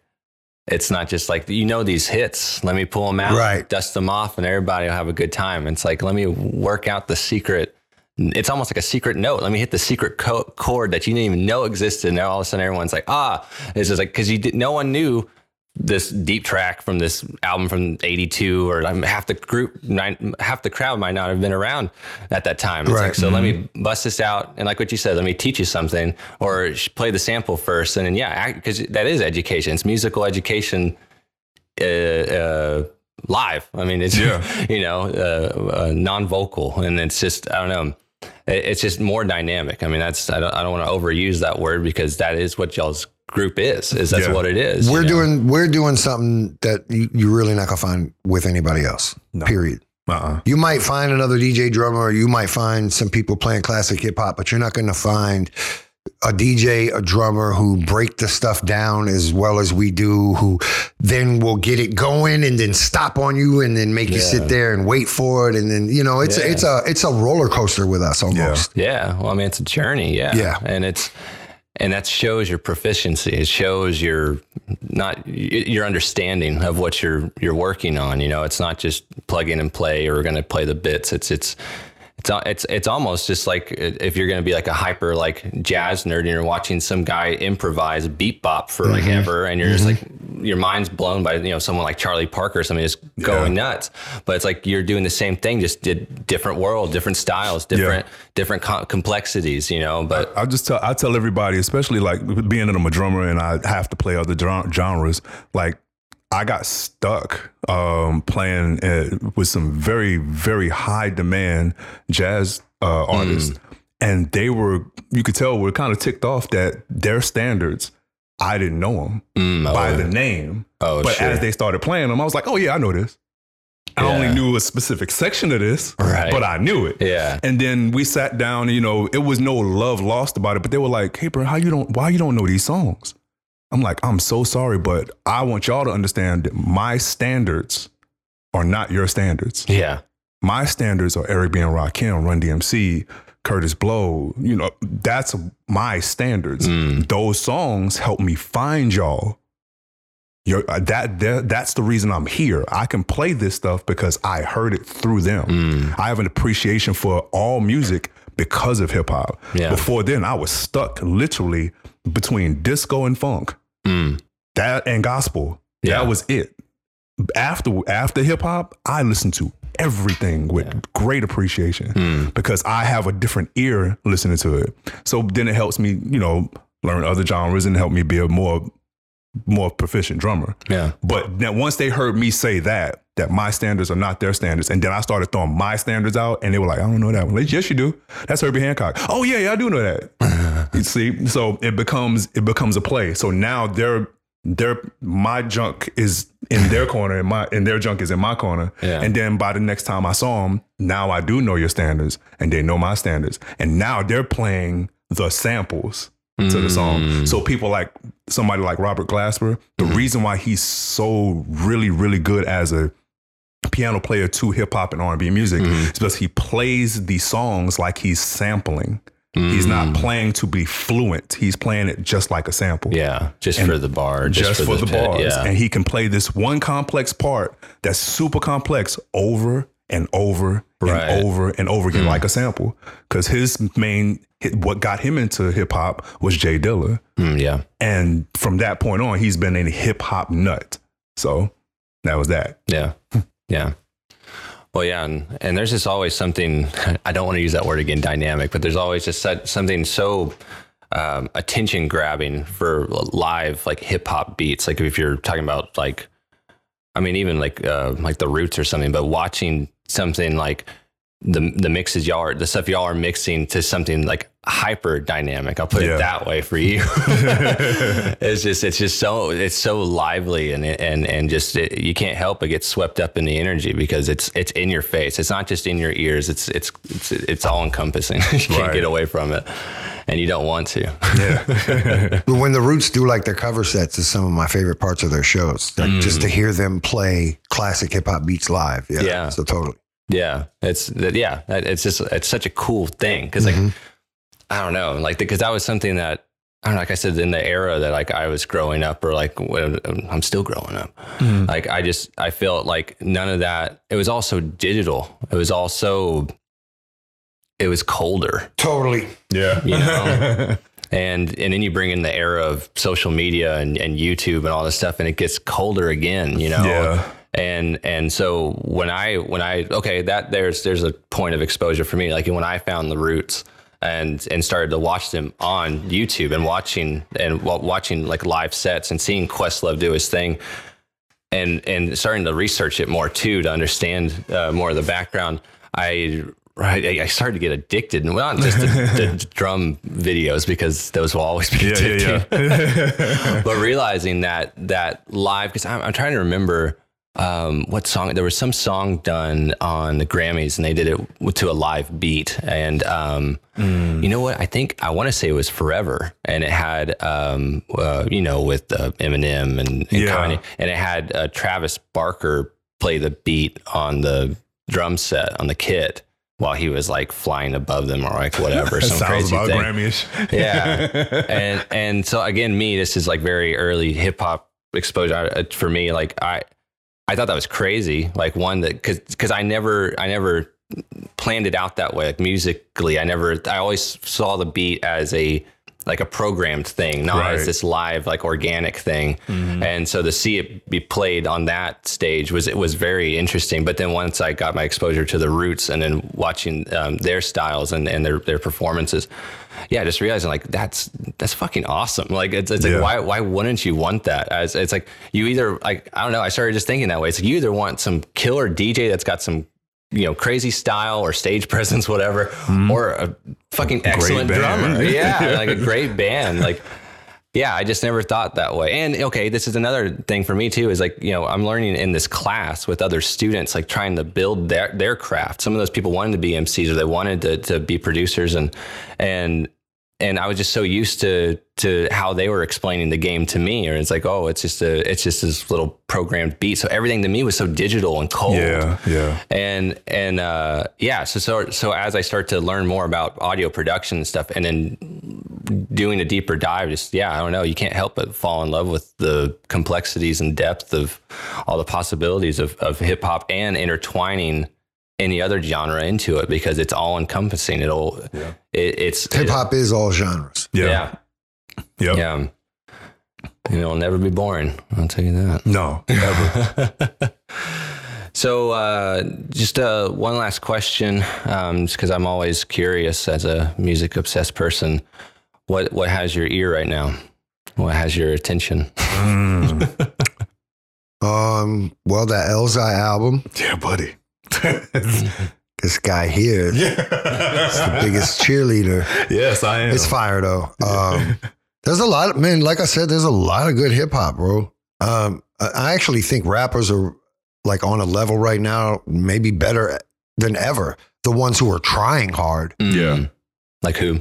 It's not just like, you know, these hits, let me pull them out, right. Dust them off, and everybody will have a good time. It's like, let me work out the secret. It's almost like a secret note. Let me hit the secret co- chord that you didn't even know existed. And all of a sudden everyone's like, ah, this is like, because you did, no one knew this deep track from this album from eighty-two, or I'm half the group, nine, half the crowd might not have been around at that time. It's right. Like, so mm-hmm. Let me bust this out. And like what you said, let me teach you something, or play the sample first. And then, yeah, because that is education. It's musical education uh, uh, live. I mean, it's, yeah. you know, uh, uh, non-vocal, and it's just, I don't know. It's just more dynamic. I mean, that's, I don't, I don't want to overuse that word, because that is what y'all's group is, is that's yeah. what it is. We're you know? doing, we're doing something that you, you're really not gonna find with anybody else, no. period. Uh-uh. You might find another D J drummer, or you might find some people playing classic hip hop, but you're not gonna find a D J, a drummer who break the stuff down as well as we do, who then will get it going and then stop on you and then make yeah. you sit there and wait for it. And then, you know, it's, yeah. it's a, it's a roller coaster with us almost. Yeah. yeah. Well, I mean, it's a journey. Yeah. Yeah. And it's, and that shows your proficiency. It shows your, not your understanding of what you're, you're working on. You know, it's not just plug in and play, or going to play the bits. It's, it's, It's it's it's almost just like if you're going to be like a hyper like jazz nerd, and you're watching some guy improvise beat bop for mm-hmm. like ever, and you're mm-hmm. just like your mind's blown by, you know, someone like Charlie Parker or something just going yeah. nuts. But it's like you're doing the same thing, just did different world, different styles, different yeah. different co- complexities, you know. But I, I just tell I tell everybody, especially like being that I'm a drummer and I have to play other genres, like. I got stuck um, playing uh, with some very, very high demand jazz uh, artists. Mm. And they were, you could tell, were kind of ticked off that their standards, I didn't know them mm, oh, by yeah. the name. Oh, but sure. as they started playing them, I was like, oh, yeah, I know this. I yeah. only knew a specific section of this, right. but I knew it. Yeah. And then we sat down, and, you know, it was no love lost about it. But they were like, hey, bro, how you don't, why you don't know these songs? I'm like, I'm so sorry, but I want y'all to understand that my standards are not your standards. Yeah. My standards are Eric B and Rakim, Run D M C, Curtis Blow. You know, that's my standards. Mm. Those songs help me find y'all. You're, that, that that's the reason I'm here. I can play this stuff because I heard it through them. Mm. I have an appreciation for all music because of hip hop. Yeah. Before then, I was stuck literally between disco and funk. Mm. That and gospel. Yeah. That was it. After after hip hop, I listened to everything with yeah. great appreciation mm. because I have a different ear listening to it. So then it helps me, you know, learn other genres and help me be a more more proficient drummer. Yeah. But then once they heard me say that, that my standards are not their standards, and then I started throwing my standards out, and they were like, I don't know that one. Like, yes, you do. That's Herbie Hancock. Oh yeah, yeah, I do know that. You see, so it becomes it becomes a play. So now their their my junk is in their corner, and my and their junk is in my corner. Yeah. And then by the next time I saw them, now I do know your standards, and they know my standards, and now they're playing the samples mm. to the song. So people like somebody like Robert Glasper, the mm. reason why he's so really really good as a piano player to hip hop and R and B music mm. is because he plays the songs like he's sampling. Mm. He's not playing to be fluent. He's playing it just like a sample. Yeah, just and for the bar. Just, just for, for the, the bars. Yeah. And he can play this one complex part that's super complex over and over right. and over and over again mm. like a sample. Because his main, what got him into hip hop was Jay Dilla. Mm, yeah. And from that point on, he's been a hip hop nut. So that was that. Yeah. Yeah. Well, yeah. And, and there's just always something, I don't want to use that word again, dynamic, but there's always just something so um, attention grabbing for live, like hip hop beats. Like if you're talking about like, I mean, even like, uh, like the Roots or something, but watching something like the the mixes y'all are, the stuff y'all are mixing to something like hyper dynamic. I'll put yeah. it that way for you. It's just, it's just so, it's so lively and, and, and just, it, you can't help but get swept up in the energy because it's, it's in your face. It's not just in your ears. It's, it's, it's, it's all encompassing. You right. can't get away from it and you don't want to. Yeah. But when the Roots do like their cover sets is some of my favorite parts of their shows, like mm. just to hear them play classic hip hop beats live. Yeah. yeah. So totally. Yeah. It's, yeah, it's just, it's such a cool thing. Cause like, mm-hmm. I don't know, like, because that was something that, I don't know, like I said, in the era that like I was growing up or like I'm still growing up. Mm. Like, I just, I felt like none of that, it was also digital. It was also, it was colder. Totally. Yeah. You know? and, and then you bring in the era of social media and, and YouTube and all this stuff and it gets colder again, you know? Yeah. And, and so when I, when I, okay, that there's, there's a point of exposure for me. Like when I found the Roots, and and started to watch them on YouTube and watching and watching like live sets and seeing Questlove do his thing and and starting to research it more too to understand uh, more of the background. I I started to get addicted, and well, not just the, the drum videos because those will always be addicting, yeah, yeah, yeah. But realizing that that live, because I'm, I'm trying to remember um what song, there was some song done on the Grammys and they did it to a live beat and um mm. you know what, I think I want to say it was Forever and it had um uh, you know with uh, Eminem and, and yeah. Kanye, and it had uh, Travis Barker play the beat on the drum set on the kit while he was like flying above them or like whatever, some crazy about thing. Grammys. Yeah. and and so again, me, this is like very early hip hop exposure for me. Like I I thought that was crazy. Like one that, cause, cause I never, I never planned it out that way. Like musically, I never, I always saw the beat as a, like a programmed thing, not right. as this live, like organic thing. Mm-hmm. And so to see it be played on that stage was, it was very interesting. But then once I got my exposure to the Roots and then watching um, their styles and, and their, their performances, yeah, just realizing like, that's, that's fucking awesome. Like, it's, it's yeah. like, why, why wouldn't you want that? As it's like, you either, like, I don't know. I started just thinking that way. It's like, you either want some killer D J that's got some, you know, crazy style or stage presence, whatever, mm. or a fucking excellent drummer. Yeah. Like a great band. Like, yeah, I just never thought that way. And okay, this is another thing for me too, is like, you know, I'm learning in this class with other students, like trying to build their, their craft. Some of those people wanted to be M Cs or they wanted to, to be producers. And, and, and I was just so used to, to how they were explaining the game to me. Or it's like, oh, it's just a, it's just this little programmed beat. So everything to me was so digital and cold. Yeah. Yeah. And, and, uh, yeah. So, so, so as I start to learn more about audio production and stuff, and then doing a deeper dive, just, yeah, I don't know. You can't help but fall in love with the complexities and depth of all the possibilities of, of hip hop and intertwining any other genre into it because it's all encompassing. It'll, yeah. it, it's hip hop it, is all genres. Yeah. Yeah. Yep. Yeah. And it'll never be boring. I'll tell you that. No, never. So, uh, just, uh, one last question. Um, just cause I'm always curious as a music obsessed person, what, what has your ear right now? What has your attention? Mm. um, well, that Elzhi album. Yeah, buddy. This guy here yeah. is the biggest cheerleader. Yes, I am. It's fire though. Um, there's a lot of, man, like I said, there's a lot of good hip hop, bro. Um, I actually think rappers are like on a level right now, maybe better than ever. The ones who are trying hard. Mm. Yeah. Like who?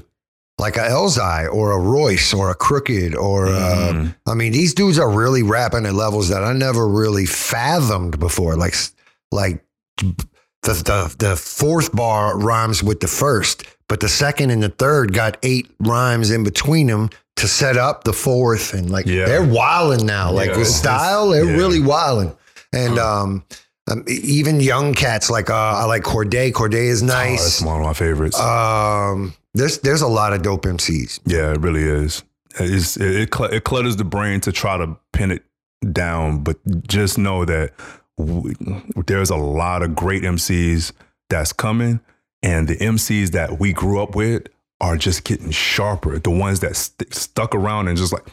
Like a Elzhi or a Royce or a Crooked or, mm. uh, I mean, these dudes are really rapping at levels that I never really fathomed before. Like, like, The, the the fourth bar rhymes with the first, but the second and the third got eight rhymes in between them to set up the fourth. And like, yeah. they're wilding now, like yeah. with style, they're yeah. really wilding. And um, um, even young cats, like uh, I like Corday. Corday is nice. Oh, that's one of my favorites. Um, there's there's a lot of dope M Cs. Yeah, it really is. It's, it it, cl- it clutters the brain to try to pin it down, but just know that there's a lot of great M Cs that's coming, and the M Cs that we grew up with are just getting sharper. The ones that st- stuck around and just like,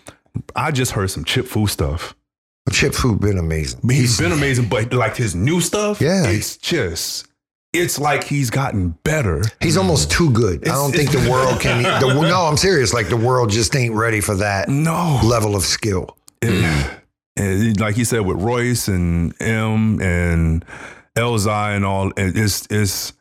I just heard some Chip Fu stuff. Chip Fu been amazing. He's, He's been amazing, but like his new stuff, yeah, it's just it's like he's gotten better. He's almost too good. It's, I don't think the world can. The, no, I'm serious. Like the world just ain't ready for that no. level of skill. It, and like you said, with Royce and M and Elzhi and all, and it's it's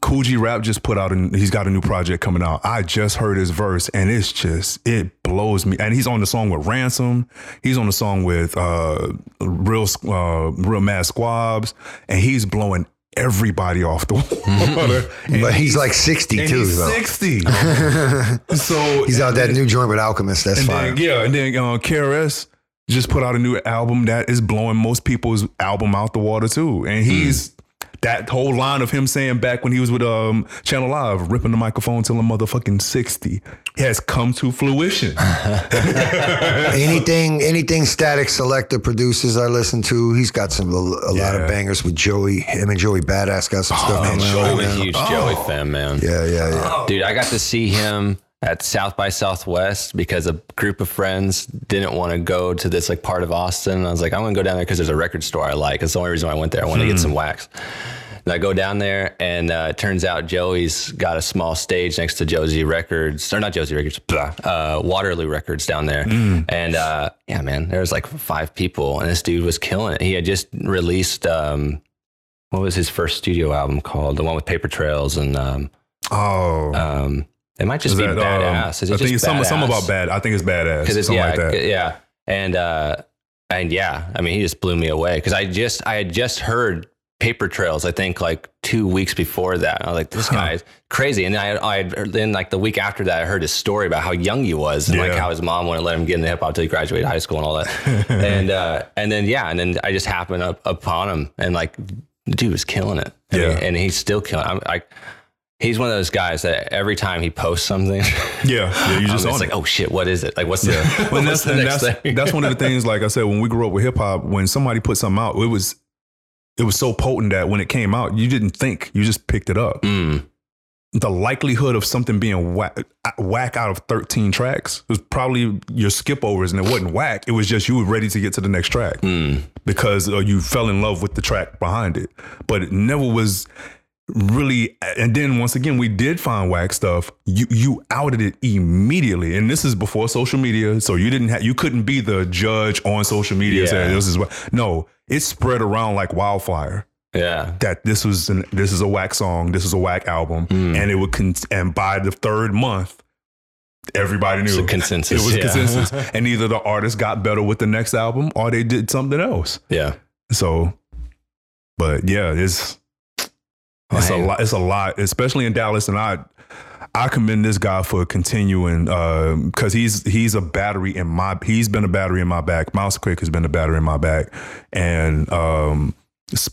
Cool G Rap just put out, and he's got a new project coming out. I just heard his verse, and it's just it blows me. And he's on the song with Ransom. He's on the song with uh, Real uh, Real Mad Squabs, and he's blowing everybody off the water. But he's, he's like sixty and too. He's though. sixty. So he's out that then, new joint with Alchemist. That's fine. Yeah, and then uh, K R S just put out a new album that is blowing most people's album out the water too. And he's mm. that whole line of him saying back when he was with um, Channel Live, ripping the microphone till a motherfucking sixty has come to fruition. anything, anything Static Selector produces, I listen to. He's got some a, a yeah. lot of bangers with Joey. Him and Joey Badass got some oh, stuff. Man, I'm a huge oh. Joey fan, man. Yeah, yeah, yeah. Oh. Dude, I got to see him at South by Southwest because a group of friends didn't want to go to this like part of Austin. And I was like, I'm going to go down there because there's a record store I like. It's the only reason why I went there. I want to hmm. get some wax. And I go down there, and uh, it turns out Joey's got a small stage next to Josie Records, or not Josie Records, blah, uh, Waterloo Records down there. Mm. And uh, yeah, man, there was like five people, and this dude was killing it. He had just released, um, what was his first studio album called? The one with Paper Trails and... Um, oh. Um, It might just that, be Badass. Um, Is it I just think it's some, some about bad. I think it's Badass. It's, something yeah, like that. Yeah. And, uh, and yeah, I mean, he just blew me away. Cause I just, I had just heard Paper Trails, I think like two weeks before that. And I was like, this guy is crazy. And then I, I heard, then like the week after that, I heard his story about how young he was and yeah. like how his mom wouldn't let him get into hip hop until he graduated high school and all that. and, uh, and then, yeah. And then I just happened up, upon him, and like, the dude was killing it. I yeah. mean, and he's still killing it. I'm like, he's one of those guys that every time he posts something, yeah, yeah you just on like, it. oh shit, what is it? Like, what's the, yeah. well, what's that's, the next that's, thing? That's one of the things. Like I said, when we grew up with hip hop, when somebody put something out, it was it was so potent that when it came out, you didn't think, you just picked it up. Mm. The likelihood of something being whack, whack out of thirteen tracks was probably your skip overs, and it wasn't whack. It was just you were ready to get to the next track mm. because uh, you fell in love with the track behind it, but it never was. Really, and then once again, we did find whack stuff. You you outed it immediately, and this is before social media, so you didn't have you couldn't be the judge on social media. Yeah. Saying this is what no, it spread around like wildfire. Yeah, that this was an, this is a whack song, this is a whack album, mm. and it would con- and by the third month, everybody knew it was a consensus. It was yeah. consensus, and either the artist got better with the next album or they did something else. Yeah. So, but yeah, it's. It's a lot. It's a lot, especially in Dallas. And I, I commend this guy for continuing because uh, he's he's a battery in my. He's been a battery in my back. Mouse Quick has been a battery in my back, and um,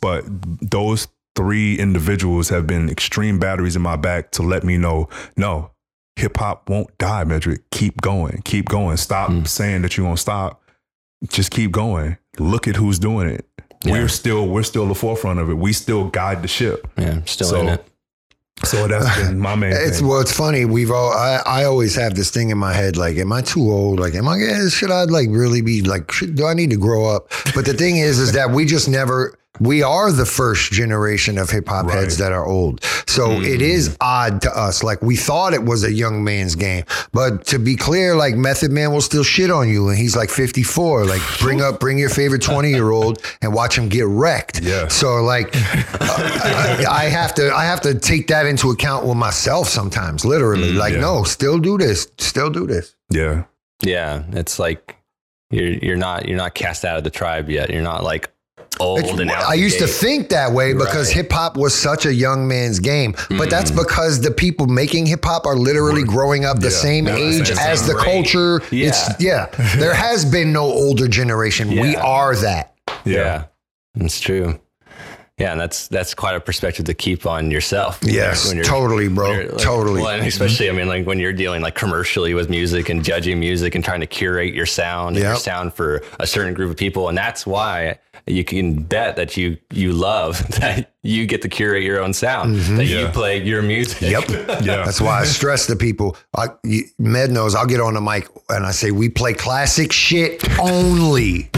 but those three individuals have been extreme batteries in my back to let me know no, hip hop won't die, Medrick. Keep going, keep going. Stop mm. saying that you're gonna stop. Just keep going. Look at who's doing it. Yeah. We're still we're still the forefront of it. We still guide the ship. Yeah, still so, in it. So that's been my main it's, thing. Well, it's funny. We've all I, I always have this thing in my head. Like, am I too old? Like, am I? Should I like really be like? Should, do I need to grow up? But the thing is, is that we just never. We are the first generation of hip hop right. heads that are old. So mm. it is odd to us. Like we thought it was a young man's game, but to be clear, like Method Man will still shit on you. And he's like fifty-four, like bring up, bring your favorite twenty year old and watch him get wrecked. Yeah. So like I, I have to, I have to take that into account with myself sometimes, literally mm, like, yeah. no, still do this, still do this. Yeah. Yeah. It's like, you're, you're not, you're not cast out of the tribe yet. You're not like, old and I used to think that way because right. hip hop was such a young man's game, but mm. that's because the people making hip hop are literally growing up the yeah. same no, age the same as the rate. Culture. Yeah. It's, yeah, there has been no older generation. Yeah. We are that. Yeah, it's yeah. true. Yeah, and that's that's quite a perspective to keep on yourself. Yes, you know, totally, bro. Like, totally. Well, and especially, I mean, like when you're dealing like commercially with music and judging music and trying to curate your sound yep. and your sound for a certain group of people. And that's why you can bet that you you love that you get to curate your own sound, mm-hmm. that yeah. you play your music. Yep. yeah. That's why I stress to people. I, you, Med knows I'll get on the mic and I say, we play classic shit only.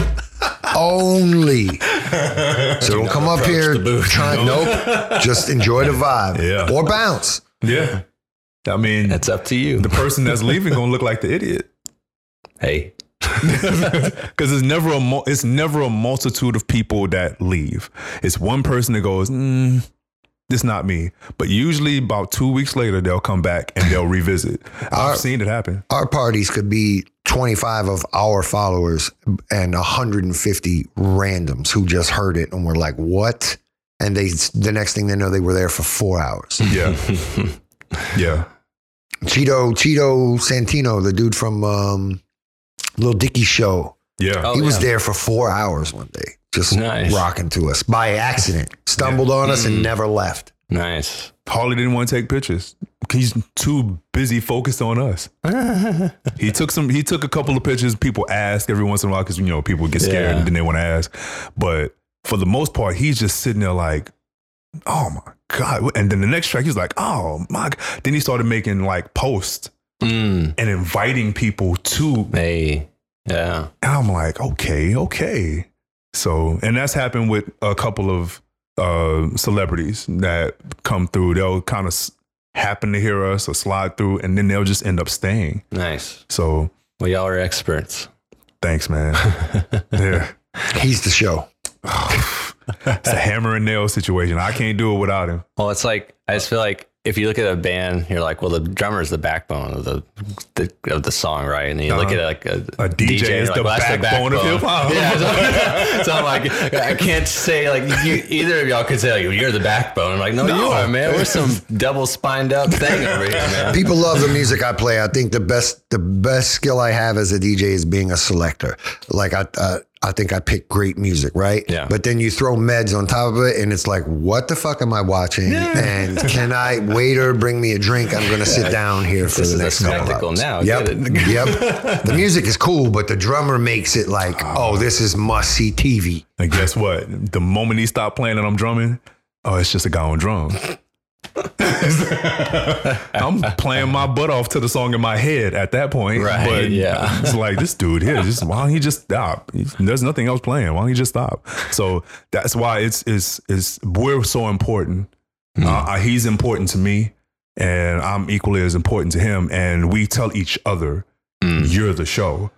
only. So don't come up here trying. Nope. Just enjoy the vibe. Yeah. Or bounce. Yeah. I mean, that's up to you. The person that's leaving gonna look like the idiot. Hey. Because it's never a mo- it's never a multitude of people that leave. It's one person that goes, mm, "This not me." But usually, about two weeks later, they'll come back and they'll revisit. I've our, seen it happen. Our parties could be twenty-five of our followers and one hundred fifty randoms who just heard it and were like, "What?" And they the next thing they know, they were there for four hours. Yeah, yeah. Cheeto Cheeto Santino, the dude from. Um, Little Dicky show. Yeah. Oh, he was yeah. there for four hours one day, just nice. Rocking to us by accident. Stumbled yeah. on us mm-hmm. and never left. Nice. Harley didn't want to take pictures. He's too busy focused on us. he took some, he took a couple of pictures. People ask every once in a while because, you know, people get scared yeah. and then they want to ask. But for the most part, he's just sitting there like, oh my God. And then the next track, he's like, oh my God. Then he started making like posts. Mm. And inviting people to hey yeah and I'm like okay okay so and that's happened with a couple of uh, celebrities that come through. They'll kind of happen to hear us or slide through and then they'll just end up staying. Nice. So well, y'all are experts. Thanks, man. Yeah, he's the show. It's a hammer and nail situation. I can't do it without him. Well, it's like I just feel like if you look at a band, you're like, well, the drummer is the backbone of the, the of the song, right? And you uh-huh. look at like a, a D J, D J is like, the, well, back the backbone of hip hop. Yeah, so, so I'm like, I can't say like you, either of y'all could say like you're the backbone. I'm like, no, no. you are, man. We're some double spined up thing over here, man. People love the music I play. I think the best the best skill I have as a D J is being a selector. Like I. Uh, I think I pick great music, right? Yeah. But then you throw meds on top of it and it's like, what the fuck am I watching? Yeah. And can I, waiter, bring me a drink? I'm going to sit down here for this the next couple hours. Now. Yep. Yep. The music is cool, but the drummer makes it like, oh, this is must-see T V. And guess what? The moment he stopped playing and I'm drumming, oh, it's just a guy on drums. I'm playing my butt off to the song in my head at that point. Right. But yeah. It's like this dude here, just why don't he just stop? He's, there's nothing else playing. Why don't he just stop? So that's why it's it's it's we're so important. Mm. Uh, he's important to me, and I'm equally as important to him. And we tell each other, mm. "You're the show,"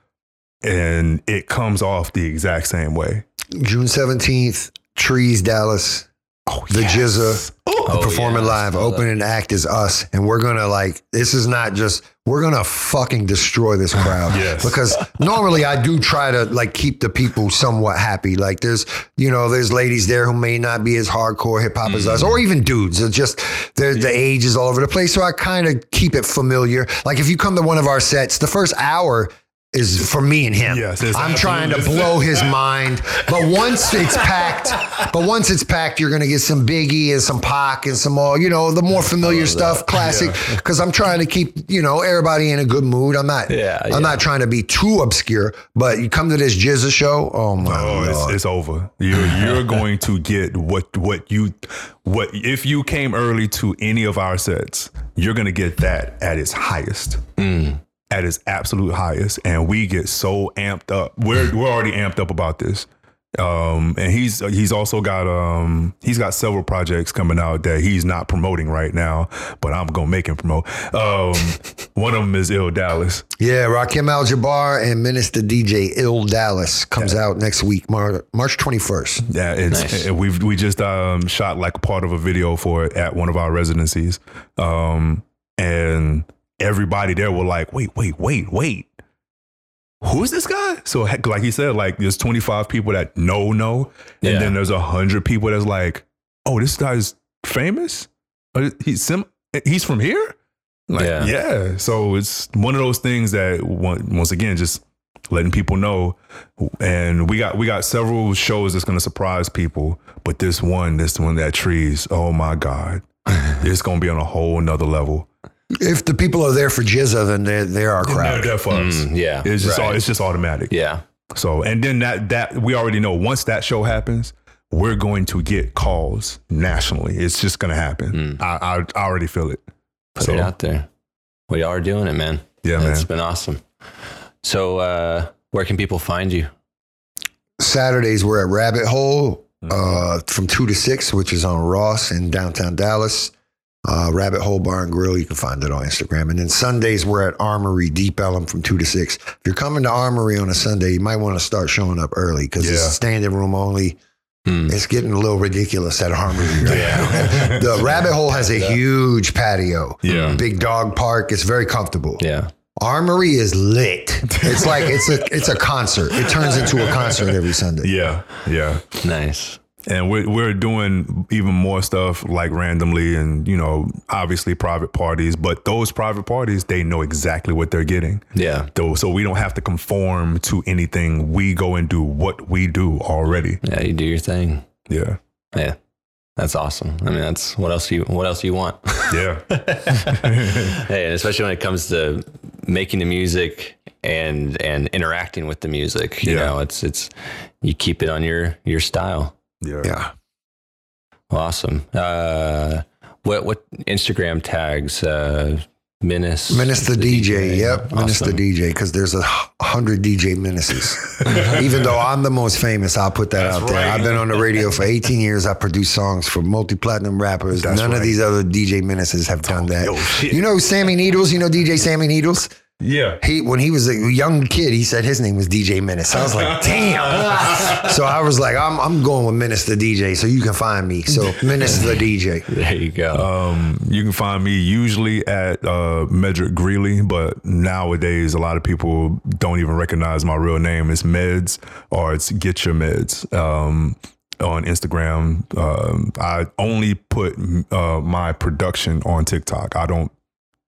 and it comes off the exact same way. June seventeenth, Trees, Dallas. Oh, the yes. G Z A. Oh, performing yeah, live, opening act is us. And we're going to like, this is not just, we're going to fucking destroy this crowd. Yes. Because normally I do try to like keep the people somewhat happy. Like there's, you know, there's ladies there who may not be as hardcore hip hop mm-hmm. as us, or even dudes. It's just, yeah. the age is all over the place. So I kind of keep it familiar. Like if you come to one of our sets, the first hour is for me and him. Yes, I'm trying to blow his mind. But once it's packed, but once it's packed, you're going to get some Biggie and some Pac and some all, you know, the more familiar stuff, that. Classic. Yeah. Cause I'm trying to keep, you know, everybody in a good mood. I'm not, yeah, I'm yeah. not trying to be too obscure, but you come to this G Z A show. Oh my God. Oh, it's, it's over. You're, you're going to get what, what you, what, if you came early to any of our sets, you're going to get that at its highest. Mm. At its absolute highest, and we get so amped up. We're we're already amped up about this, um, and he's he's also got um he's got several projects coming out that he's not promoting right now, but I'm gonna make him promote. Um, one of them is Ill Dallas. Yeah, Rakim Al-Jabbar and Menace the D J. Ill Dallas comes yeah. out next week, March twenty-first. Yeah, it's nice. it, we've we just um shot like part of a video for it at one of our residencies, um and. Everybody there were like, wait, wait, wait, wait. Who's this guy? So like he said, like there's twenty-five people that know, know. And yeah. then there's a hundred people that's like, oh, this guy's famous. He's sim- he's from here. Like, yeah. yeah. So it's one of those things that once again, just letting people know. And we got, we got several shows that's going to surprise people, but this one, this one that Trees, oh my God, it's going to be on a whole nother level. If the people are there for G Z A, then they're, they're our crowd. They're there for us. Mm, yeah. It's just, right. it's just automatic. Yeah. So, and then that, that we already know once that show happens, we're going to get calls nationally. It's just going to happen. Mm. I, I I already feel it. Put so, it out there. Well, y'all are doing it, man. Yeah, and man. It's been awesome. So, uh, where can people find you? Saturdays, we're at Rabbit Hole uh, from two to six, which is on Ross in downtown Dallas. Uh, Rabbit Hole Bar and Grill. You can find it on Instagram. And then Sundays, we're at Armory, Deep Ellum from two to six. If you're coming to Armory on a Sunday, you might want to start showing up early because yeah. it's standing room only. Hmm. It's getting a little ridiculous at Armory right yeah. now. The Rabbit Hole has a yeah. huge patio. Yeah. Big dog park. It's very comfortable. Yeah. Armory is lit. It's like it's a it's a concert. It turns into a concert every Sunday. Yeah. Yeah. Nice. And we're, we're doing even more stuff like randomly and, you know, obviously private parties. But those private parties, they know exactly what they're getting. Yeah. So we don't have to conform to anything. We go and do what we do already. Yeah, you do your thing. Yeah. Yeah. That's awesome. I mean, that's what else you what else you want. Yeah. Hey, and especially when it comes to making the music and and interacting with the music. You yeah. know, it's it's you keep it on your your style. Yeah. yeah. Awesome. Uh, what what Instagram tags? Uh, Menace. Menace the, the D J. D J. Yep. Awesome. Menace the D J, because there's a hundred D J Menaces. Even though I'm the most famous, I'll put that That's out right. there. I've been on the radio for eighteen years. I produce songs for multi-platinum rappers. That's None right. of these other D J Menaces have done that. Yo, shit. You know Sammy Needles? You know D J Sammy Needles? Yeah. He when he was a young kid, he said his name was D J Menace. I was like, damn. So I was like, I'm I'm going with Menace the D J, so you can find me. So Menace the D J. There you go. Um, you can find me usually at uh, Medrick Greeley, but nowadays a lot of people don't even recognize my real name. It's Meds, or it's Get Your Meds. Um, on Instagram, um, I only put uh, my production on TikTok. I don't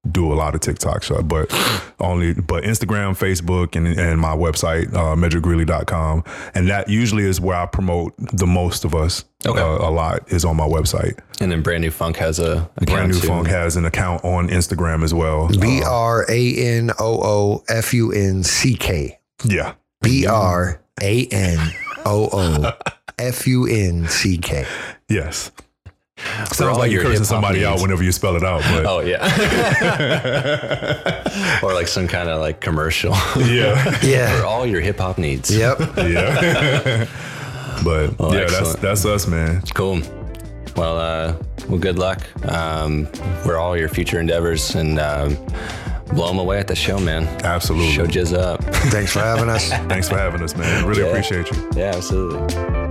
do a lot of TikTok stuff, but only, but Instagram, Facebook, and, and my website, uh, medrick greeley dot com. And that usually is where I promote the most of us. Okay. Uh, a lot is on my website. And then Brand New Funk has a account Brand New too. Funk has an account on Instagram as well. B R A N O O F U N C K. Yeah. B R A N O O F U N C K. Yes. Sounds like you're cursing somebody needs. out whenever you spell it out. But. Oh, yeah. Or like some kind of like commercial. Yeah. Yeah. For all your hip hop needs. Yep. Yeah. But well, yeah, excellent. that's that's us, man. Cool. Well, uh, well, good luck um, for all your future endeavors, and um, blow them away at the show, man. Absolutely. Show G Z A up. Thanks for having us. Thanks for having us, man. Really yeah. appreciate you. Yeah, absolutely.